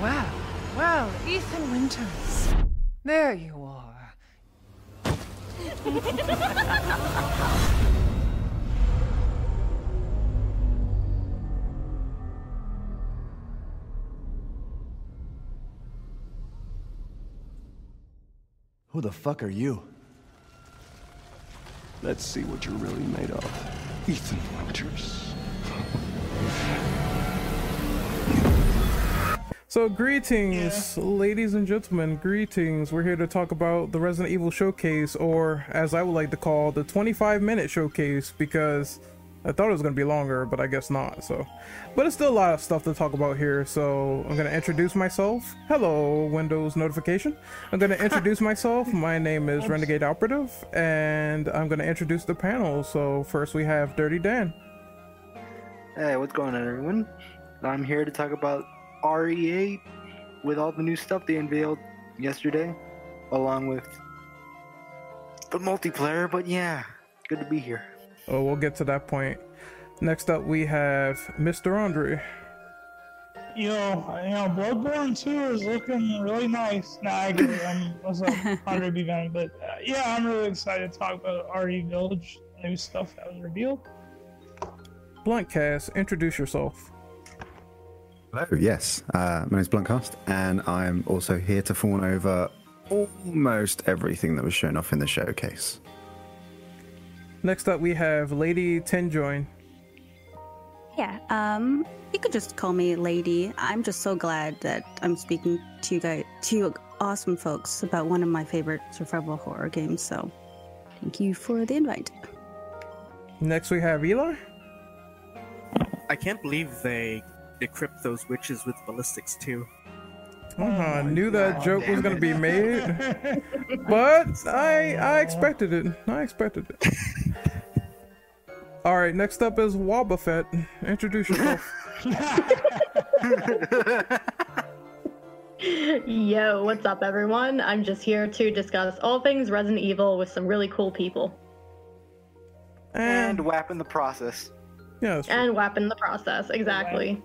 Well, well, Ethan Winters. There you are. Who the fuck are you? Let's see what you're really made of, Ethan Winters. So greetings, ladies and gentlemen, greetings. We're here to talk about the Resident Evil Showcase, or as I would like to call, the 25-minute showcase, because I thought it was going to be longer, but I guess not, so. But it's still a lot of stuff to talk about here, so I'm going to introduce myself. Hello, Windows notification. I'm going to introduce myself. My name is Renegade Operative, and I'm going to introduce the panel. So first we have Dirty Dan. Hey, what's going on, everyone? I'm here to talk about RE8 with all the new stuff they unveiled yesterday, along with the multiplayer, but yeah, good to be here. Oh, we'll get to that point. Next up we have Mr. Andre. You know, Bloodborne 2 is looking really nice. Nah, I agree. What's up, Andre B. Van, but yeah, I'm really excited to talk about RE Village, new stuff that was revealed. Bluntcast, introduce yourself. Hello, yes. My name's Bluntcast, and I'm also here to fawn over almost everything that was shown off in the showcase. Next up, we have Lady Tenjoin. Yeah, you could just call me Lady. I'm just so glad that I'm speaking to you guys, to awesome folks, about one of my favorite survival horror games, so thank you for the invite. Next, we have Eli. I can't believe they decrypt those witches with ballistics too. I knew that joke was gonna be made, but I expected it. All right, next up is Wobbuffet. Introduce yourself. Yo, what's up, everyone? I'm just here to discuss all things Resident Evil with some really cool people. And WAP in the process. Yeah. And WAP in the process, exactly. Right.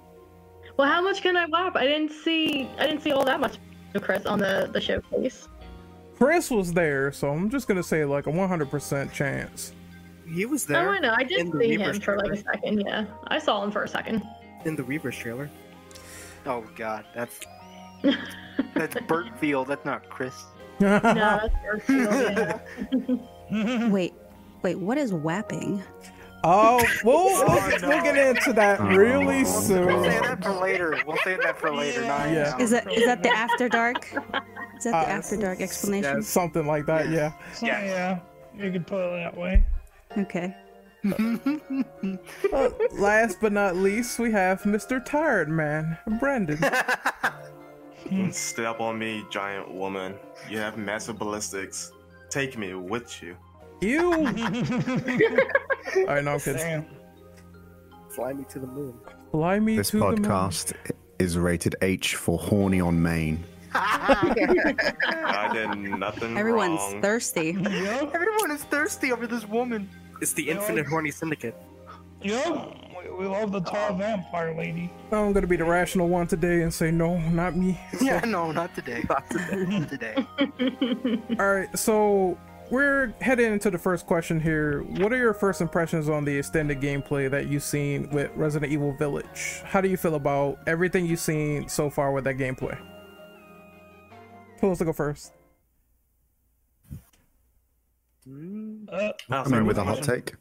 Well, how much can I WAP? I didn't see all that much of Chris on the showcase. Chris was there, so I'm just gonna say like a 100% chance. He was there. Oh, I know. I did see him for like a second. Yeah, I saw him for a second. In the Re:Verse trailer. Oh God, that's Burt Field. That's not Chris. No, that's Burt Field. Yeah. wait, what is WAPing? Oh, we'll get into that really soon. We'll save that for later. Yeah. Is that the After Dark? Is that the After Dark explanation? Yeah, something like that, yeah. Yeah, you could put it that way. Okay. Last but not least, we have Mr. Tired Man, Brandon. Don't step on me, giant woman. You have massive ballistics. Take me with you. Alright, no kidding. Fly me to the moon. Fly me to the moon. This podcast is rated H for horny on main. I did nothing wrong. Thirsty. Yep. Everyone is thirsty over this woman. It's the Infinite Horny Syndicate. Yep. We love the tall vampire lady. I'm gonna be the rational one today and say no, not me. Yeah, no, not today. Not today. Alright, so we're heading into the first question here. What are your first impressions on the extended gameplay that you've seen with Resident Evil Village? How do you feel about everything you've seen so far with that gameplay? Who wants to go first? Come in with a hot take.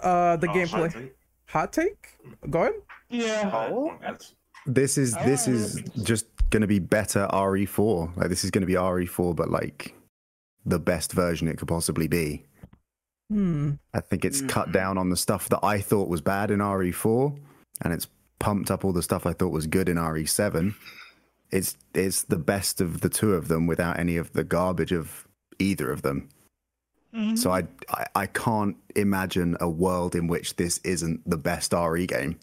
The gameplay. Hot take? Go ahead. Yeah. This is just gonna be better RE4. Like, this is gonna be RE4, but like the best version it could possibly be. I think it's cut down on the stuff that I thought was bad in RE4, and it's pumped up all the stuff I thought was good in RE7. It's the best of the two of them without any of the garbage of either of them. So I can't imagine a world in which this isn't the best RE game.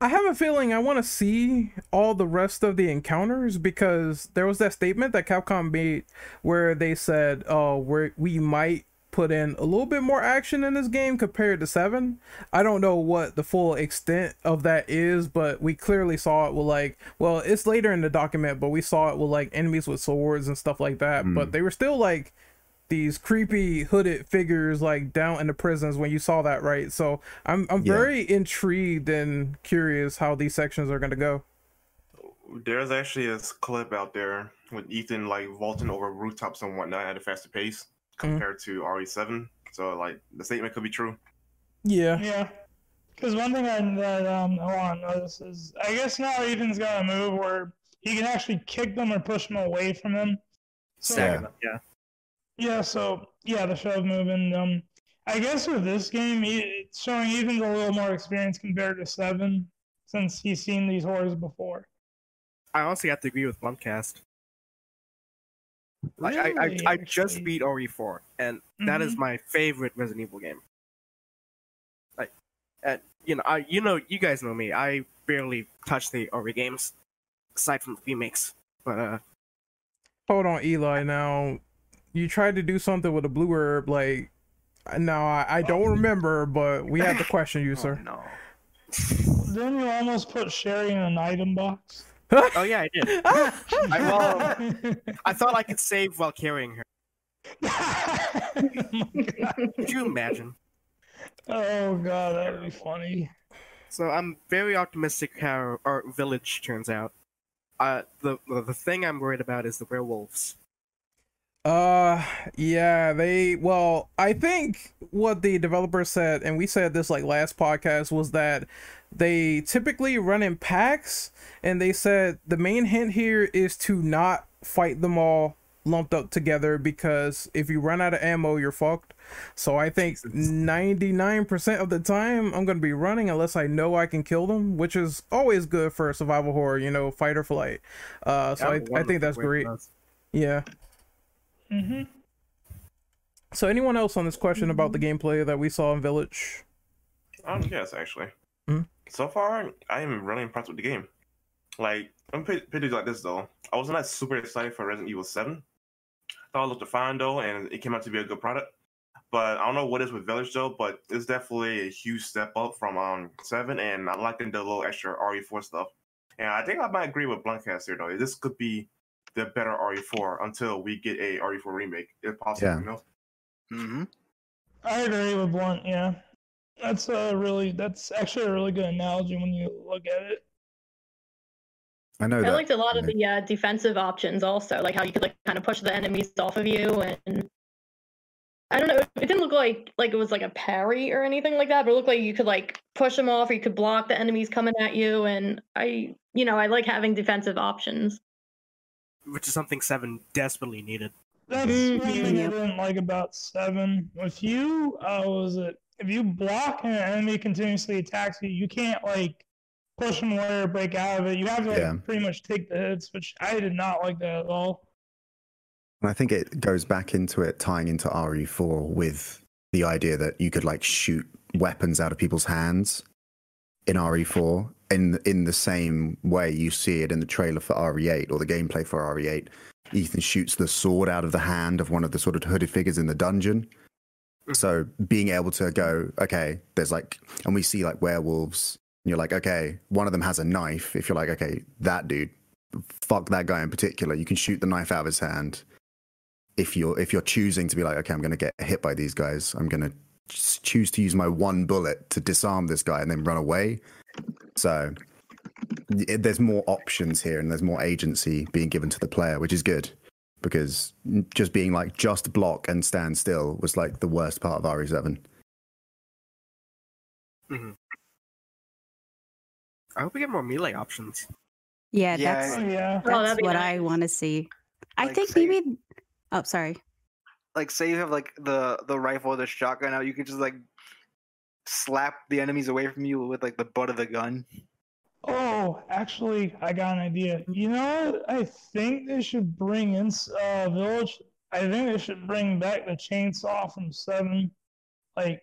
I have a feeling I want to see all the rest of the encounters, because there was that statement that Capcom made where they said, oh, we might put in a little bit more action in this game compared to 7. I don't know what the full extent of that is, but we clearly saw it with like, well, it's later in the document, but we saw it with like enemies with swords and stuff like that. But they were still like these creepy hooded figures like down in the prisons when you saw that, right? So I'm very intrigued and curious how these sections are going to go. There's actually this clip out there with Ethan like vaulting over rooftops and whatnot at a faster pace compared to RE7. So like the statement could be true. Yeah. Yeah. Because one thing I want to notice is I guess now Ethan's got a move where he can actually kick them or push them away from him. So, yeah. Yeah. So yeah, the shove move, and I guess with this game, it's showing Ethan's a little more experience compared to 7, since he's seen these horrors before. I honestly have to agree with Blumcast. Like, really? I just beat RE4, and that is my favorite Resident Evil game. Like, and you guys know me. I barely touch the RE games, aside from remakes. But hold on, Eli. Now, you tried to do something with a blue herb. Like, no, I don't remember, but we have to question you, sir. No. Didn't you almost put Sherry in an item box? Oh yeah, I did. I thought I could save while carrying her. Could you imagine? Oh god, that would be funny. So I'm very optimistic how our village turns out. The thing I'm worried about is the werewolves. Yeah, well, I think what the developer said, and we said this like last podcast, was that they typically run in packs, and they said the main hint here is to not fight them all lumped up together, because if you run out of ammo, you're fucked. So I think 99% of the time I'm gonna be running unless I know I can kill them, which is always good for survival horror, you know, fight or flight. So I think that's great. Yeah. So anyone else on this question about the gameplay that we saw in Village? Yes, actually. So far, I am really impressed with the game. Like, I'm pretty like this, though. I was not super excited for Resident Evil 7. I thought it looked fine, though, and it came out to be a good product. But I don't know what it is with Village, though, but it's definitely a huge step up from 7, and I liked the little extra RE4 stuff. And I think I might agree with Bluntcast here, though. This could be the better RE4 until we get a RE4 remake, if possible. Yeah. You know? I agree with Blunt. Yeah, that's actually a really good analogy when you look at it. I liked a lot of the defensive options also, like how you could like kind of push the enemies off of you, and I don't know, it didn't look like it was like a parry or anything like that, but it looked like you could like push them off, or you could block the enemies coming at you, and I like having defensive options. Which is something 7 desperately needed. That's one thing I didn't like about 7. If you if you block and an enemy continuously attacks you, you can't like push them away or break out of it. You have to pretty much take the hits, which I did not like that at all. And I think it goes back into it, tying into RE4 with the idea that you could like shoot weapons out of people's hands in RE4. In the same way you see it in the trailer for RE8 or the gameplay for RE8, Ethan shoots the sword out of the hand of one of the sort of hooded figures in the dungeon. So being able to go, okay, there's like, and we see like werewolves, and you're like, okay, one of them has a knife. If you're like, okay, that dude, fuck that guy in particular, you can shoot the knife out of his hand. If you're choosing to be like, okay, I'm gonna get hit by these guys, I'm gonna just choose to use my one bullet to disarm this guy and then run away. So there's more options here, and there's more agency being given to the player, which is good, because just being like just block and stand still was like the worst part of RE7. I hope we get more melee options. That's what I want to see. Like, I think maybe like, say you have like the rifle or the shotgun out, you could just like slap the enemies away from you with like the butt of the gun. Oh, actually, I got an idea. You know what? I think they should bring in Village. I think they should bring back the chainsaw from 7. Like,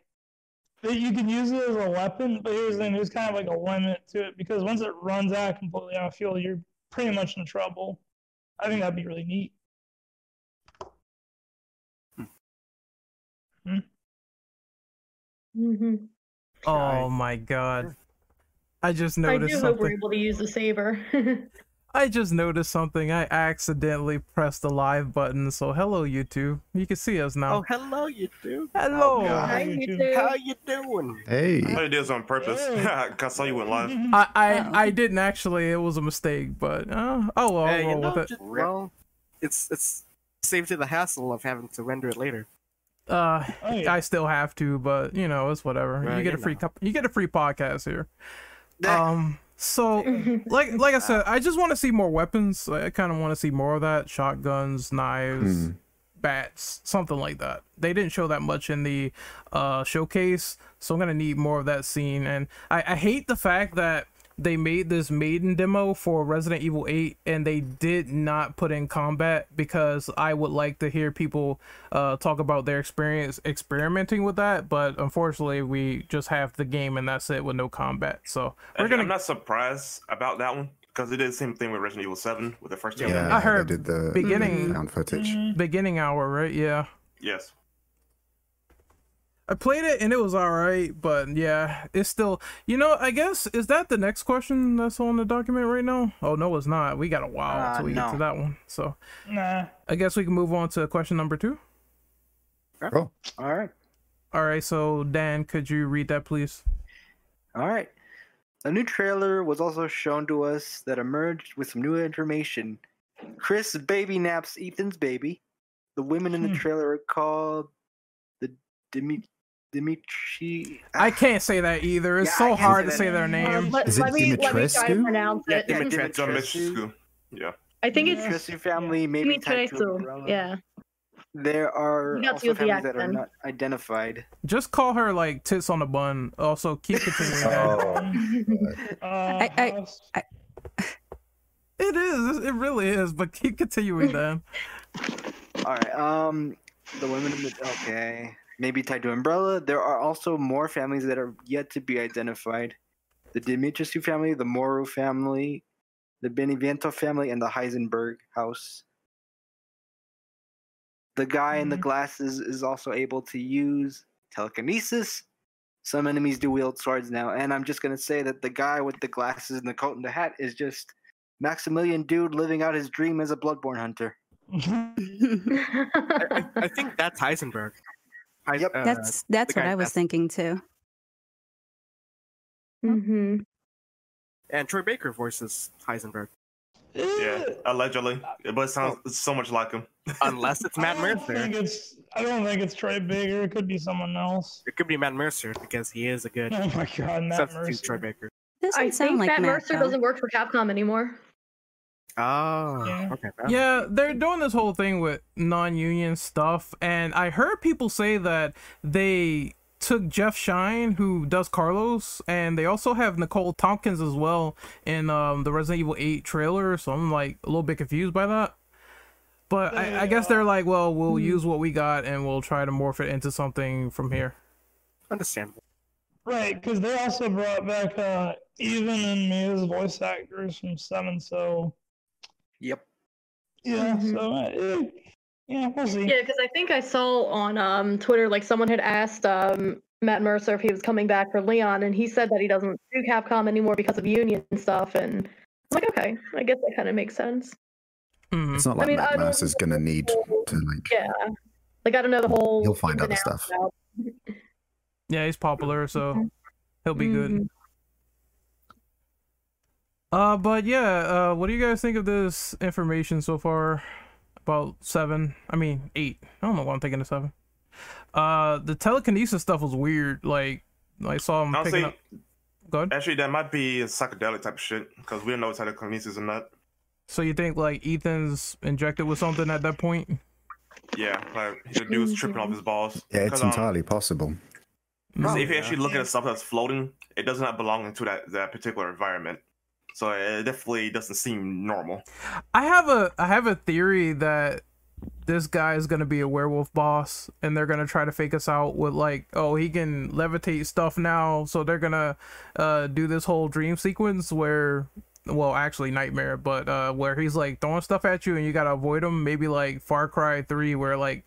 that you can use it as a weapon, but here's the thing, there's kind of like a limit to it, because once it runs out completely out of fuel, you're pretty much in trouble. I think that'd be really neat. Mm-hmm. Oh my god. I just noticed something. I do hope we're able to use the saber. I just noticed something. I accidentally pressed the live button. So hello, YouTube. You can see us now. Oh, hello, YouTube. Hello. Hi, YouTube. How you doing? Hey. I did this on purpose. I saw you went live. I didn't actually. It was a mistake, but oh well. Hey, well, it's saved to the hassle of having to render it later. Oh, yeah. I still have to, but you know, it's whatever. Right, you get a free cup. You get a free podcast here. So, like I said, I just want to see more weapons. I kind of want to see more of that. Shotguns, knives, bats, something like that. They didn't show that much in the showcase, so I'm going to need more of that scene. And I hate the fact that they made this Maiden demo for Resident Evil 8, and they did not put in combat, because I would like to hear people talk about their experience experimenting with that, but unfortunately, we just have the game, and that's it with no combat. So we're I'm not surprised about that one, because they did the same thing with Resident Evil 7 with the first game. Yeah, I heard they did the beginning hour, right? Yeah. Yes. I played it and it was all right, but yeah, it's still, you know, I guess, is that the next question that's on the document right now? Oh, no, it's not. We got a while until we get to that one. So I guess we can move on to question number 2. Cool. All right. All right. So Dan, could you read that, please? All right. A new trailer was also shown to us that emerged with some new information. Chris baby naps Ethan's baby. The women in the trailer are called the Dimitrescu. I can't say that either. It's so hard to say their name. Let me try to pronounce it. Dimitrescu. Yeah. I think it's Dimitrescu family. Maybe Dimitrescu. Yeah. There are also families that are not identified. Just call her like tits on a bun. Also, keep continuing that. It is. It really is. But keep continuing that. All right. The women in the Maybe tied to Umbrella. There are also more families that are yet to be identified. The Dimitrescu family, the Moro family, the Benevento family, and the Heisenberg house. The guy in the glasses is also able to use telekinesis. Some enemies do wield swords now. And I'm just going to say that the guy with the glasses and the coat and the hat is just Maximilian Dude living out his dream as a Bloodborne hunter. I think that's Heisenberg. Yep. That's what I was thinking too. Mm-hmm. And Troy Baker voices Heisenberg. Yeah, allegedly, but it sounds so much like him. Unless it's Matt Mercer. I don't think it's Troy Baker. It could be someone else. It could be Matt Mercer, because he is a good. Oh my God, Matt Mercer. Troy Baker. I think like Matt Mercer doesn't work for Capcom anymore. Oh, yeah. Okay. Yeah, they're doing this whole thing with non-union stuff, and I heard people say that they took Jeff Shine, who does Carlos, and they also have Nicole Tompkins as well in the Resident Evil 8 trailer, so I'm like a little bit confused by that. But I guess they're like, well, we'll use what we got and we'll try to morph it into something from here. Understandable. Right, because they also brought back Evan and Mia's voice actors from 7, so... Yep. Yeah. So yeah, we'll see. Yeah, because I think I saw on Twitter like someone had asked Matt Mercer if he was coming back for Leon, and he said that he doesn't do Capcom anymore because of union stuff. And I'm like, okay, I guess that kind of makes sense. It's not like Matt Mercer's gonna need to like. Yeah. Like I don't know the whole. He'll find other stuff. Yeah, he's popular, so he'll be good. But yeah, what do you guys think of this information so far about 7? I mean, 8. I don't know why I'm thinking of 7. The telekinesis stuff was weird. Like, I saw him picking up... Go ahead. Actually, that might be a psychedelic type of shit, because we don't know what telekinesis or not. So you think, like, Ethan's injected with something at that point? Yeah, like, the dude's tripping off his balls. Yeah, it's entirely possible. Probably, if you actually look at the stuff that's floating, it does not belong into that particular environment. So it definitely doesn't seem normal. I have a theory that this guy is going to be a werewolf boss, and they're going to try to fake us out with like, oh, he can levitate stuff now. So they're going to do this whole dream sequence where well, actually Nightmare, but where he's like throwing stuff at you and you gotta avoid him, maybe like Far Cry 3 where like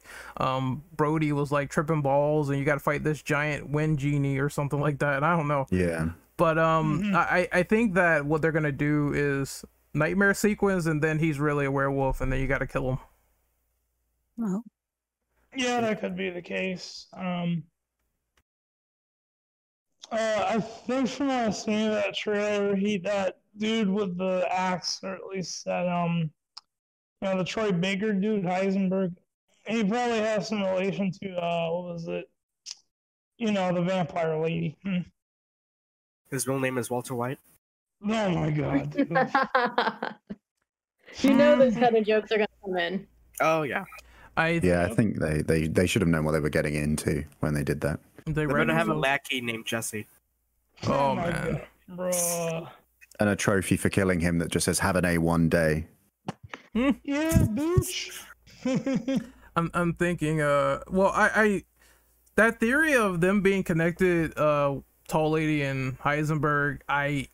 Brody was like tripping balls and you gotta fight this giant wind genie or something like that. I don't know. Yeah. But I think that what they're gonna do is Nightmare sequence, and then he's really a werewolf, and then you gotta kill him. Well, yeah, that could be the case. I think from what I was seeing in that trailer, that dude with the axe, or at least that you know, the Troy Baker dude, Heisenberg, he probably has some relation to what was it? You know, the vampire lady. His real name is Walter White. Oh my god, dude. You know those kind of jokes are gonna come in. Oh yeah. I think they should have known what they were getting into when they did that. They're going to have a lackey named Jesse. Oh man. Bro. And a trophy for killing him that just says, have an A1 day. Yeah, bitch. I'm thinking, well, I that theory of them being connected, Tall Lady and Heisenberg, I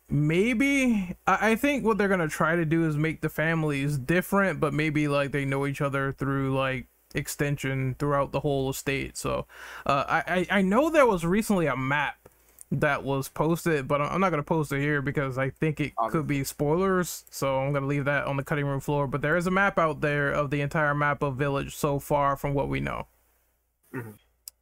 think what they're going to try to do is make the families different, but maybe like they know each other through like extension throughout the whole estate. So I know there was recently a map that was posted, but I'm not going to post it here because I think it could be spoilers, so I'm going to leave that on the cutting room floor. But there is a map out there of the entire map of Village so far from what we know. Mm-hmm.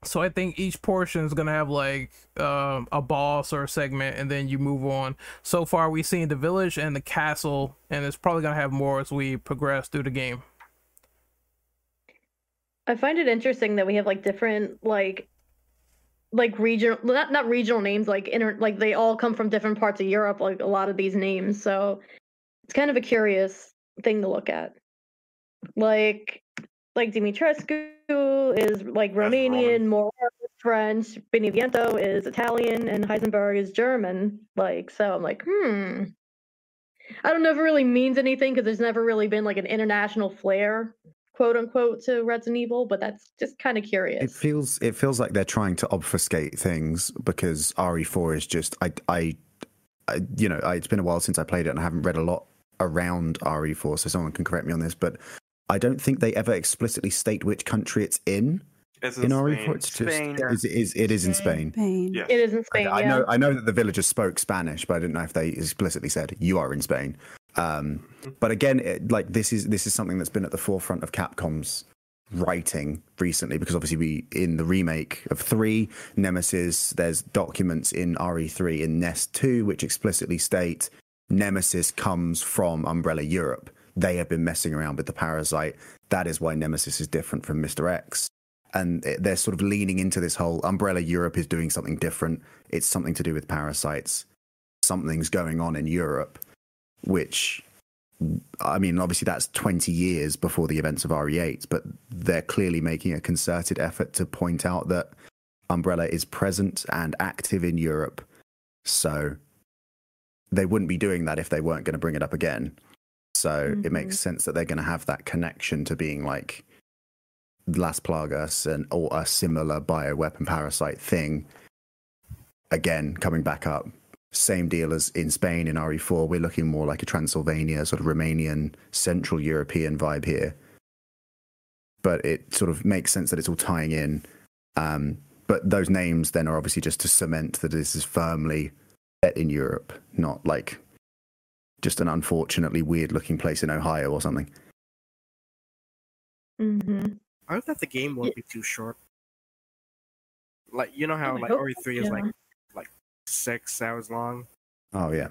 So I think each portion is going to have like a boss or a segment, and then you move on. So far we've seen the village and the castle, and it's probably going to have more as we progress through the game. I find it interesting that we have like different like regional, not regional names, like they all come from different parts of Europe, like a lot of these names. So it's kind of a curious thing to look at. Like Dimitrescu is like Romanian, Moreau is French, Benevento is Italian, and Heisenberg is German. Like, so I'm like, I don't know if it really means anything because there's never really been like an international flair, quote unquote, to Resident Evil, but that's just kind of curious. It feels like they're trying to obfuscate things because RE4 is just it's been a while since I played it and I haven't read a lot around RE4, so someone can correct me on this, but I don't think they ever explicitly state which country it's in. It's in RE4. It's just Spain. It is in Spain. Yes. It is in Spain. I know that the villagers spoke Spanish, but I didn't know if they explicitly said you are in Spain. But again, this is something that's been at the forefront of Capcom's writing recently, because obviously in the remake of 3, Nemesis, there's documents in RE3 in Nest 2 which explicitly state Nemesis comes from Umbrella Europe. They have been messing around with the parasite. That is why Nemesis is different from Mr. X. And they're sort of leaning into this whole Umbrella Europe is doing something different. It's something to do with parasites. Something's going on in Europe, which, I mean, obviously that's 20 years before the events of RE8, but they're clearly making a concerted effort to point out that Umbrella is present and active in Europe. So they wouldn't be doing that if they weren't going to bring it up again. So It makes sense that they're going to have that connection to being like Las Plagas or a similar bioweapon parasite thing. Again, coming back up, same deal as in Spain in RE4. We're looking more like a Transylvania, sort of Romanian, Central European vibe here. But it sort of makes sense that it's all tying in. But those names then are obviously just to cement that this is firmly set in Europe, not like just an unfortunately weird-looking place in Ohio or something. Mm-hmm. I hope that the game won't be too short. Like, you know how like RE3 is like 6 hours long. Oh yeah.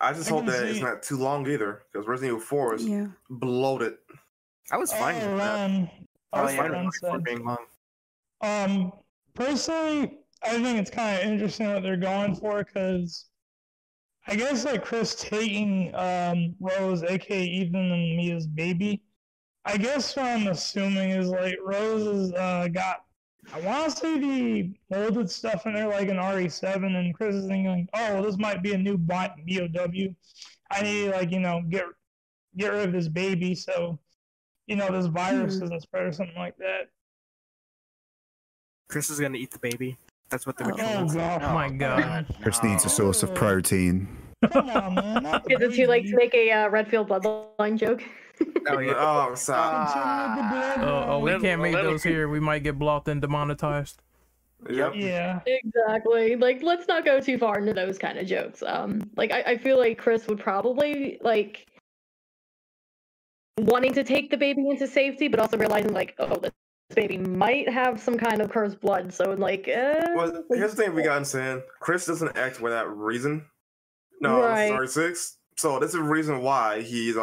I just hope that it's not too long either, because Resident Evil 4 is bloated. I was fine with that. I was fine with it being long. Personally, I think it's kind of interesting what they're going for, because I guess like Chris taking Rose, aka Ethan and Mia's baby. I guess what I'm assuming is like Rose has got, I want to say, the molded stuff in there, like an RE7, and Chris is thinking, oh, well, this might be a new BOW. I need to, like, you know, get rid of this baby so, you know, this virus doesn't spread or something like that. Chris is gonna eat the baby. That's what they were doing. Oh my god! Chris needs a source of protein. Come on, man. Does he like to make a Redfield bloodline joke? Oh, yeah. Oh, sorry. Oh, we can't make those here. We might get blocked and demonetized. Yep. Yeah. Exactly. Like, let's not go too far into those kind of jokes. Like, I feel like Chris would probably like wanting to take the baby into safety, but also realizing like, oh, this baby might have some kind of cursed blood. So like, well, here's the thing we got saying. Chris doesn't act without reason. No, right. RE6. So that's the reason why he's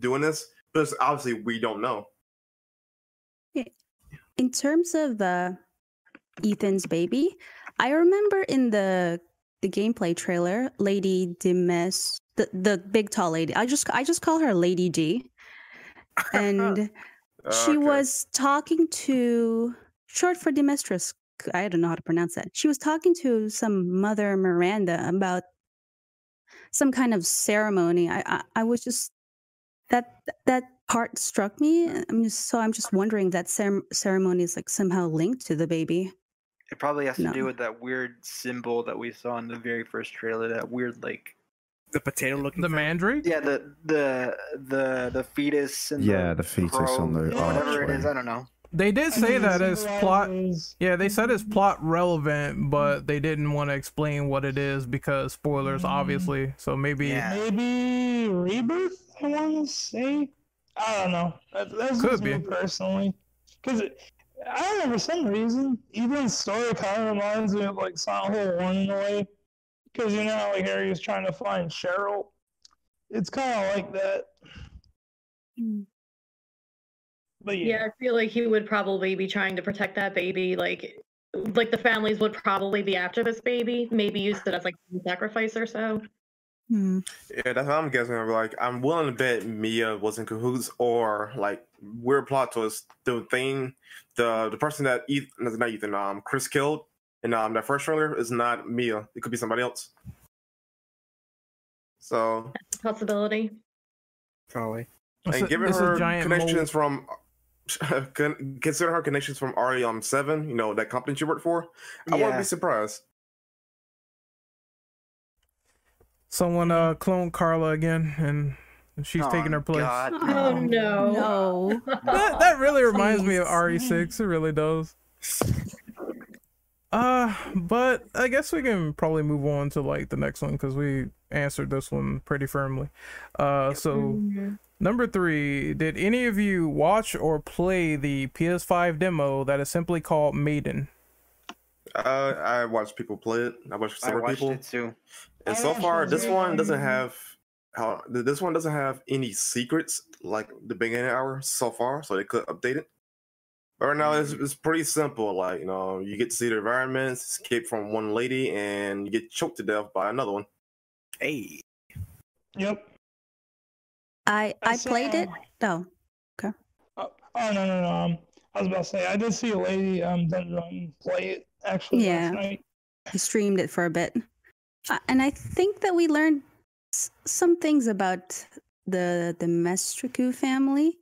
doing this. But obviously, we don't know. In terms of the Ethan's baby, I remember in the gameplay trailer, Lady Dimes, the big tall lady. I just call her Lady D, and she was talking to, short for Dimitrescu. I don't know how to pronounce that. She was talking to some Mother Miranda about some kind of ceremony. I was just that part struck me. I'm just wondering that ceremony is like somehow linked to the baby. It probably has to do with that weird symbol that we saw in the very first trailer. That weird like the potato looking. The mandrake. Yeah, the fetus. And yeah, the fetus crow, on the whatever it is. I don't know. They did say that it's plot. Yeah, they said it's plot relevant, but they didn't want to explain what it is because spoilers, obviously. So maybe, maybe rebirth. I want to say, I don't know. That's could just be me personally, because I don't know, for some reason, Ethan's story kind of reminds me of like Silent Hill 1 in a way, because you know how like Harry was trying to find Cheryl. It's kind of like that. But yeah, I feel like he would probably be trying to protect that baby. Like the families would probably be after this baby. Maybe use it as like a sacrifice or so. Yeah, that's what I'm guessing. Like, I'm willing to bet Mia was in cahoots or like weird plot twist. The thing, the person that Chris killed in that first trailer is not Mia. It could be somebody else. So that's a possibility. Probably. And given her connections from. Consider her connections from RE7, you know, that company she worked for. I wouldn't be surprised. Someone cloned Carla again, and she's taking her place. God, no. Oh no! That really reminds me of RE6. It really does. But I guess we can probably move on to like the next one because we answered this one pretty firmly. So. Number 3, did any of you watch or play the PS5 demo that is simply called Maiden? I watched people play it. I watched several people. I watched it too. And so far, this one doesn't have any secrets like the beginning hour so far, so they could update it. But right now, it's pretty simple. Like, you know, you get to see the environments, escape from one lady, and you get choked to death by another one. Hey. Yep. I played it. No. Okay. Oh no. I was about to say I did see a lady Dundrum play it actually last night. He streamed it for a bit, and I think that we learned some things about the Dimitrescu family,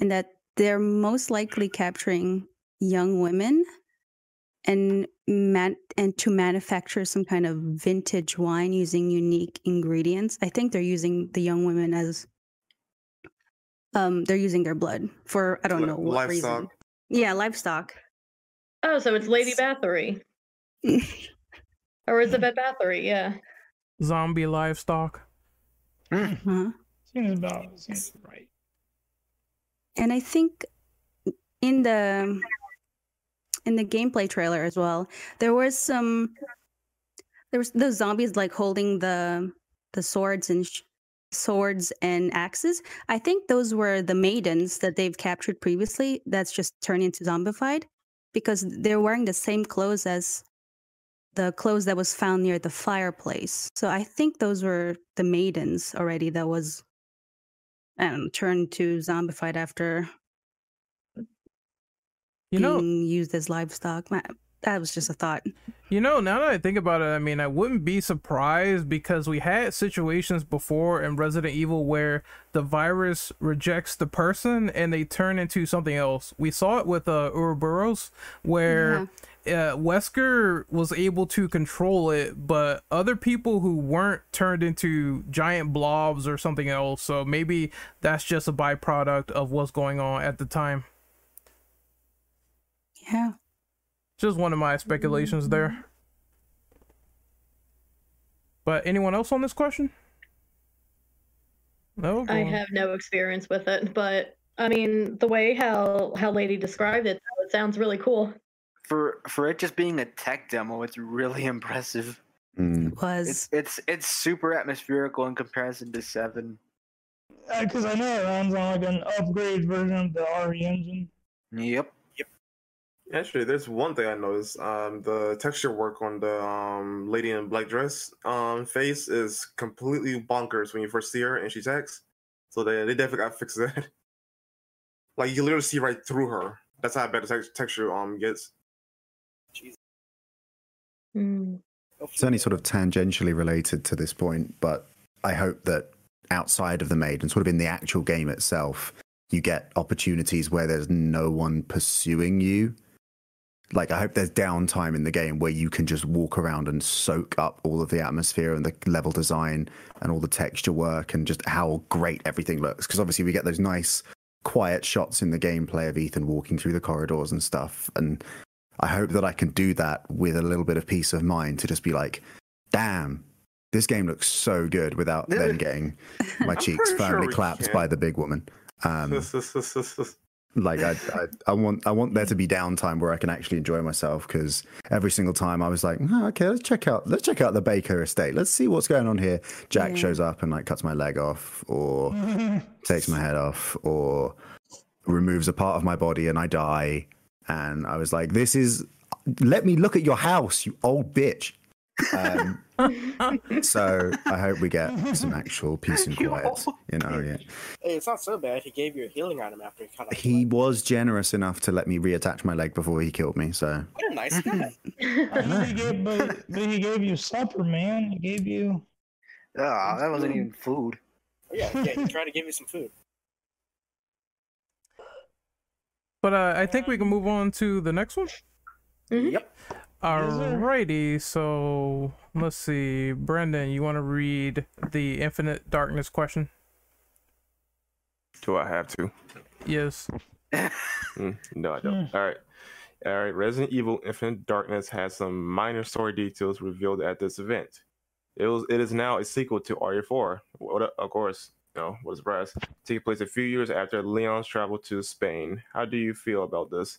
and that they're most likely capturing young women, and to manufacture some kind of vintage wine using unique ingredients. I think they're using the young women as they're using their blood for, I don't know what reason. Yeah, livestock. Oh, so it's Lady Bathory. Or Elizabeth Bathory, yeah. Zombie livestock. Seems about right. And I think in the gameplay trailer as well, there was those zombies like holding the swords and axes. I think those were the maidens that they've captured previously that's just turned into zombified, because they're wearing the same clothes as the clothes that was found near the fireplace. So I think those were the maidens already that was turned to zombified after being used as livestock. that was just a thought. You know, now that I think about it, I mean, I wouldn't be surprised, because we had situations before in Resident Evil where the virus rejects the person and they turn into something else. We saw it with Ouroboros, where Wesker was able to control it, but other people who weren't turned into giant blobs or something else. So maybe that's just a byproduct of what's going on at the time. Yeah. Just one of my speculations there. But anyone else on this question? No. I have no experience with it, but I mean, the way how Lady described it, it sounds really cool. For it just being a tech demo, it's really impressive. It was. It's super atmospherical in comparison to 7. Because I know it runs on like an upgrade version of the RE engine. Yep. Actually, there's one thing I noticed. The texture work on the lady in black dress face is completely bonkers when you first see her and she attacks. So they definitely got to fix that. Like, you literally see right through her. That's how bad the texture gets. It's only sort of tangentially related to this point, but I hope that outside of the Maiden and sort of in the actual game itself, you get opportunities where there's no one pursuing you. Like, I hope there's downtime in the game where you can just walk around and soak up all of the atmosphere and the level design and all the texture work and just how great everything looks. Because obviously we get those nice quiet shots in the gameplay of Ethan walking through the corridors and stuff. And I hope that I can do that with a little bit of peace of mind to just be like, damn, this game looks so good, without then getting my cheeks firmly clapped by the big woman. Like I want there to be downtime where I can actually enjoy myself, because every single time I was like, oh, okay, let's check out the Baker estate, let's see what's going on here. Jack shows up and like cuts my leg off, or takes my head off, or removes a part of my body and I die. And I was like, this is, let me look at your house, you old bitch. So I hope we get some actual peace and quiet, you know. Yeah. Hey, it's not so bad. He gave you a healing item after he cut off. He was generous enough to let me reattach my leg before he killed me. So what a nice guy. He gave you supper, man. He gave you. Ah, that wasn't even food. Yeah, he tried to give you some food. But I think we can move on to the next one. Yep. Alrighty, so let's see. Brendan, you want to read the Infinite Darkness question? Do I have to? Yes. No, I don't. All right. Resident Evil Infinite Darkness has some minor story details revealed at this event. It is now a sequel to RE4. Of course, you know, what a surprise. Taking place a few years after Leon's travel to Spain. How do you feel about this?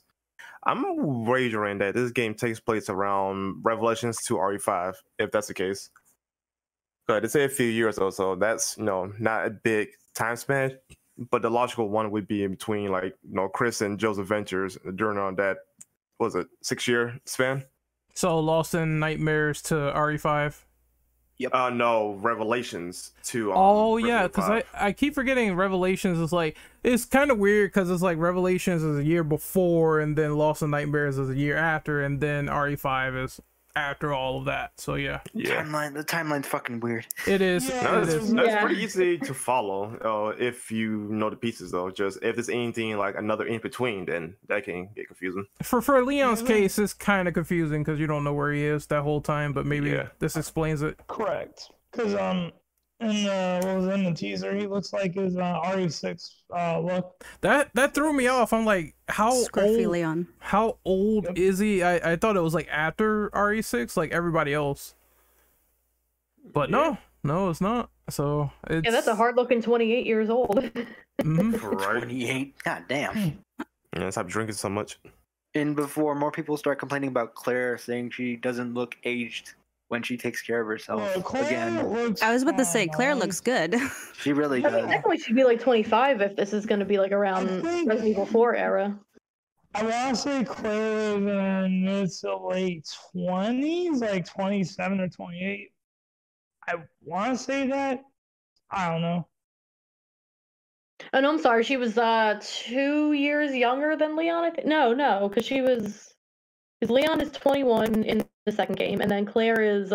I'm wagering that this game takes place around Revelations 2 RE5, if that's the case. But it's a few years or so. That's, you know, not a big time span, but the logical one would be in between, like, you know, Chris and Jill's adventures during on that, what was it, 6-year span? So Lost in Nightmares to RE5? Yep. No, Revelations 2. Oh, yeah, because I keep forgetting Revelations is like, it's kind of weird because it's like Revelations is a year before, and then Lost in Nightmares is a year after, and then RE5 is after all of that. So, yeah. The timeline's fucking weird. It is. Yeah. That's pretty easy to follow if you know the pieces, though. Just if there's anything like another in between, then that can get confusing. For Leon's case, it's kind of confusing because you don't know where he is that whole time, but maybe this explains it. Correct. Because what was in the teaser, he looks like his RE6 look. That threw me off. I'm like, how old is he? I thought it was like after RE6, like everybody else. But no, it's not. So it's... yeah, that's a hard looking 28 years old. 28. God damn. Yeah, stop drinking so much. And before more people start complaining about Claire saying she doesn't look aged when she takes care of herself again. I was about to say, Claire looks good. She really does. I mean, definitely she'd be like 25 if this is going to be like around Resident Evil 4 era. I want to say Claire is in mid to late 20s, like 27 or 28. I want to say that. I don't know. Oh, no, I'm sorry. She was 2 years younger than Leon, I think. No, because she was... Because Leon is 21 in the second game, and then Claire is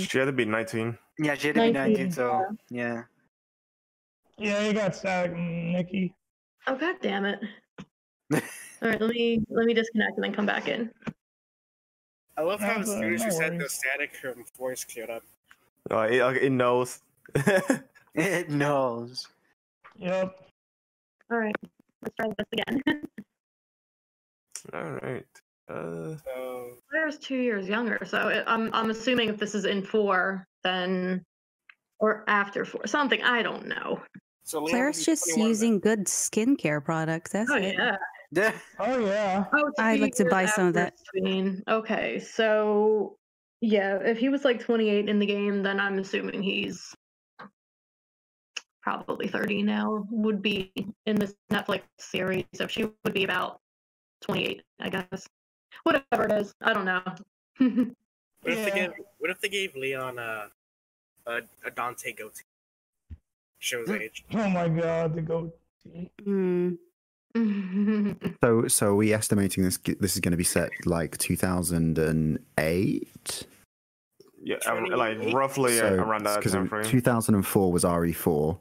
she had to be 19. Yeah, she had to be 19. So yeah. Yeah, you got sacked, Nikki. Oh, god damn it! All right, let me disconnect and then come back in. I love how as soon as you said no static, her voice cleared up. It knows. It knows. Yep. All right, let's try this again. All right. Claire's 2 years younger, so I'm assuming if this is in 4, then or after 4, something I don't know. So Claire's just using good skincare products. That's yeah. Oh yeah. Oh, I'd like to buy some of that. Okay, so yeah, if he was like 28 in the game, then I'm assuming he's probably 30 now. Would be in this Netflix series, so she would be about 28, I guess. Whatever it is, I don't know. What if they gave Leon a Dante goatee? Shows age. Oh my god, the goatee. Mm. So are we estimating this is going to be set like 2008? Yeah, like roughly around that time frame. 2004 was RE4.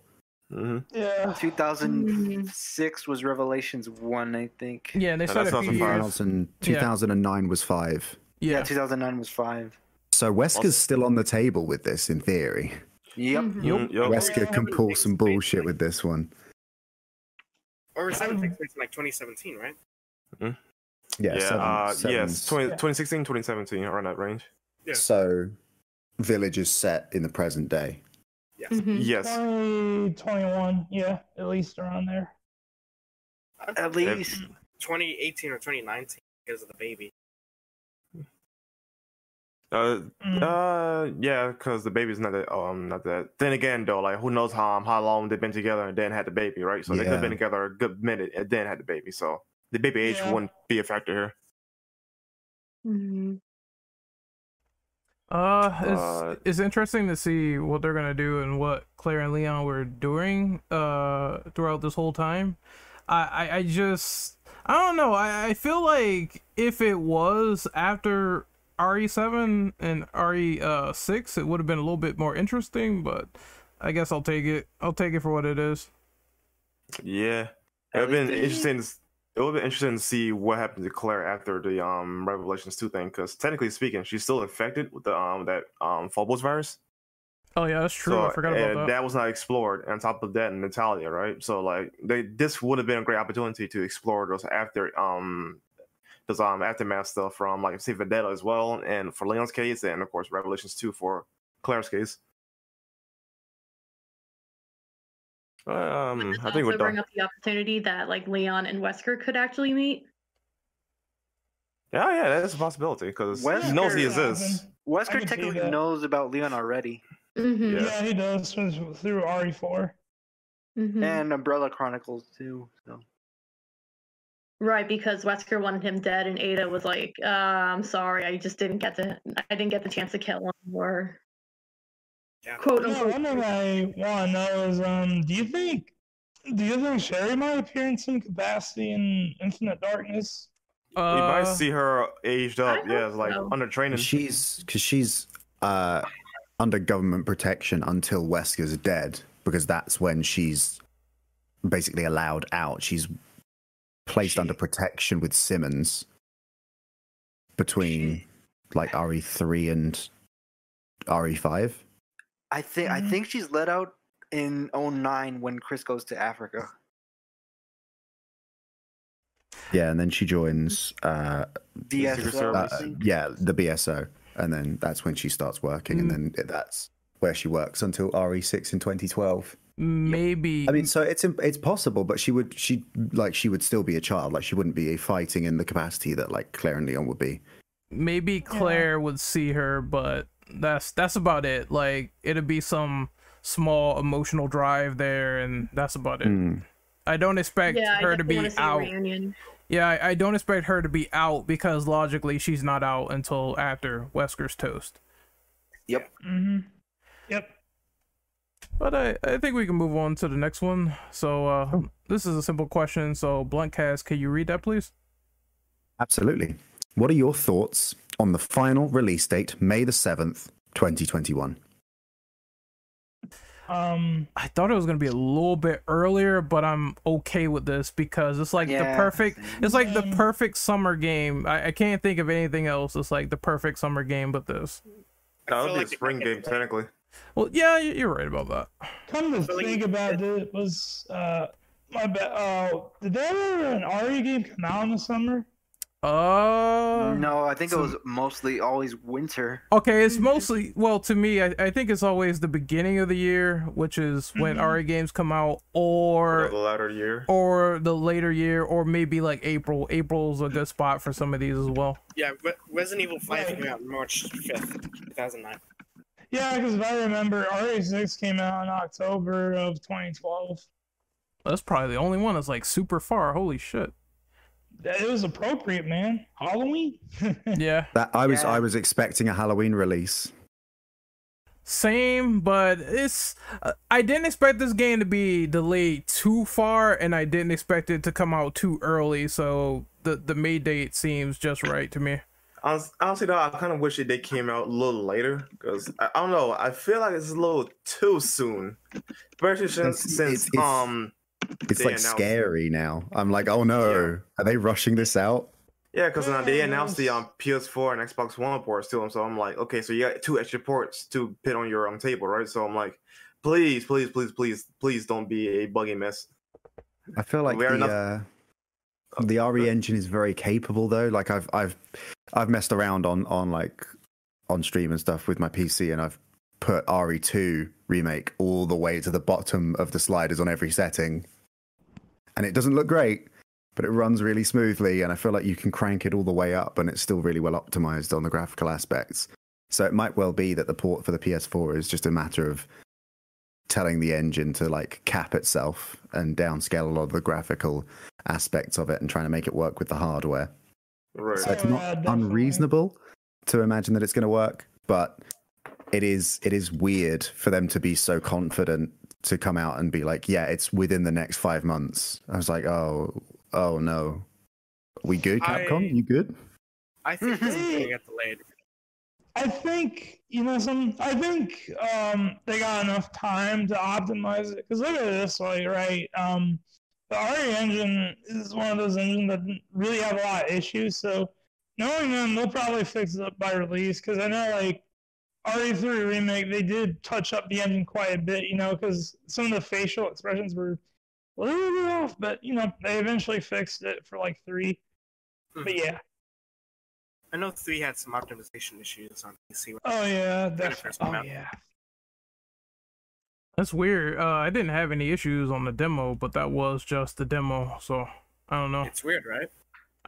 Mm-hmm. Yeah. 2006 was Revelations 1, I think. Yeah, they said a few years. 2009 was 5. Yeah, 2009 was 5. So Wesker's still on the table with this, in theory. Yep. Mm-hmm. Wesker can pull some bullshit with this one. Or Resident Evil 6 was like 2017, right? Mm-hmm. Yeah. Yes. 2016, 2017, around that range. Yeah. So, Village is set in the present day. Yes. Mm-hmm. Yes. 2021. Yeah, at least around there. At least 2018 or 2019 because of the baby. Yeah, because the baby's not that. Then again, though, like who knows how long they've been together and then had the baby, right? So they could have been together a good minute and then had the baby. So the baby age wouldn't be a factor here. Mm-hmm. It's interesting to see what they're gonna do and what Claire and Leon were doing throughout this whole time. I don't know. I feel like if it was after RE7 and RE6, it would have been a little bit more interesting. But I guess I'll take it. I'll take it for what it is. Yeah, It would be interesting to see what happened to Claire after the Revelations 2 thing, because technically speaking, she's still infected with the that Phobos virus. Oh yeah, that's true. So, I forgot about that. That was not explored. On top of that, in Natalia, right? So like, this would have been a great opportunity to explore those aftermath stuff from like say Vendetta as well, and for Leon's case, and of course Revelations 2 for Claire's case. I think we're bring up the opportunity that like Leon and Wesker could actually meet. Oh yeah, that's a possibility because he knows he exists. Wesker technically knows about Leon already. Mm-hmm. Yeah, he does through RE4 and Umbrella Chronicles too. So. Right, because Wesker wanted him dead, and Ada was like, "I'm sorry, I didn't get the chance to kill him." Or do you think Sherry might appear in some capacity in Infinite Darkness? You might see her aged up, under training. She's under government protection until Wesker's dead, because that's when she's basically allowed out. She's placed under protection with Simmons between like RE3 and RE5. I think she's let out in 09 when Chris goes to Africa. Yeah, and then she joins BSO. The BSO, and then that's when she starts working, and then that's where she works until RE6 in 2012. Maybe. I mean, so it's possible, but she would still be a child. Like she wouldn't be fighting in the capacity that like Claire and Leon would be. Maybe Claire would see her, but. That's about it. Like it'd be some small emotional drive there, and that's about it. I don't expect her to be out. I don't expect her to be out because logically she's not out until after Wesker's toast. Yep. Mm-hmm. Yep. But I think we can move on to the next one. So this is a simple question. So Bluntcast, can you read that, please? Absolutely. What are your thoughts on the final release date, May the 7th, 2021? I thought it was going to be a little bit earlier, but I'm okay with this because it's like the perfect summer game. I can't think of anything else. It's like the perfect summer game but this. That would be a spring game, technically. Well, yeah, you're right about that. Come to think about it, was my bad. Did there ever an RE game come out in the summer? No, I think it was mostly always winter. Okay, it's mostly, well, to me, I think it's always the beginning of the year, which is when RE games come out, or the latter year, or the later year, or maybe like April. April's a good spot for some of these as well. Yeah, Resident Evil 5 came out March 5th, 2009. Yeah, because if I remember, RE6 came out in October of 2012. That's probably the only one that's like super far. Holy shit. It was appropriate, man. Halloween. Yeah. I was expecting a Halloween release. Same, but it's I didn't expect this game to be delayed too far, and I didn't expect it to come out too early, so the May date seems just right to me. Honestly, though, I kind of wish they came out a little later, because I don't know. I feel like it's a little too soon, especially since it's like scary now. I'm like, oh no, are they rushing this out? Yeah, because they announced the PS4 and Xbox One ports too, so I'm like, okay, so you got two extra ports to put on your table, right? So I'm like, please don't be a buggy mess. I feel like the RE engine is very capable though. Like I've messed around on like on stream and stuff with my PC, and I've put RE2 Remake all the way to the bottom of the sliders on every setting, and it doesn't look great, but it runs really smoothly, and I feel like you can crank it all the way up and it's still really well optimized on the graphical aspects. So it might well be that the port for the PS4 is just a matter of telling the engine to like cap itself and downscale a lot of the graphical aspects of it and trying to make it work with the hardware. Right. So it's not unreasonable to imagine that it's going to work, but it is weird for them to be so confident to come out and be like, yeah, it's within the next 5 months. I was like, oh no. Are we good, Capcom? You good? I think this is gonna get delayed. I think, you know, they got enough time to optimize it. Because look at it this way, right? The RE engine is one of those engines that really have a lot of issues. So knowing them, they'll probably fix it up by release. Because I know, like, RE3 Remake, they did touch up the engine quite a bit, you know, because some of the facial expressions were a little bit off, but, you know, they eventually fixed it for, like, 3. But, yeah. I know 3 had some optimization issues on PC. Oh, yeah. That's weird. I didn't have any issues on the demo, but that was just the demo, so I don't know. It's weird, right?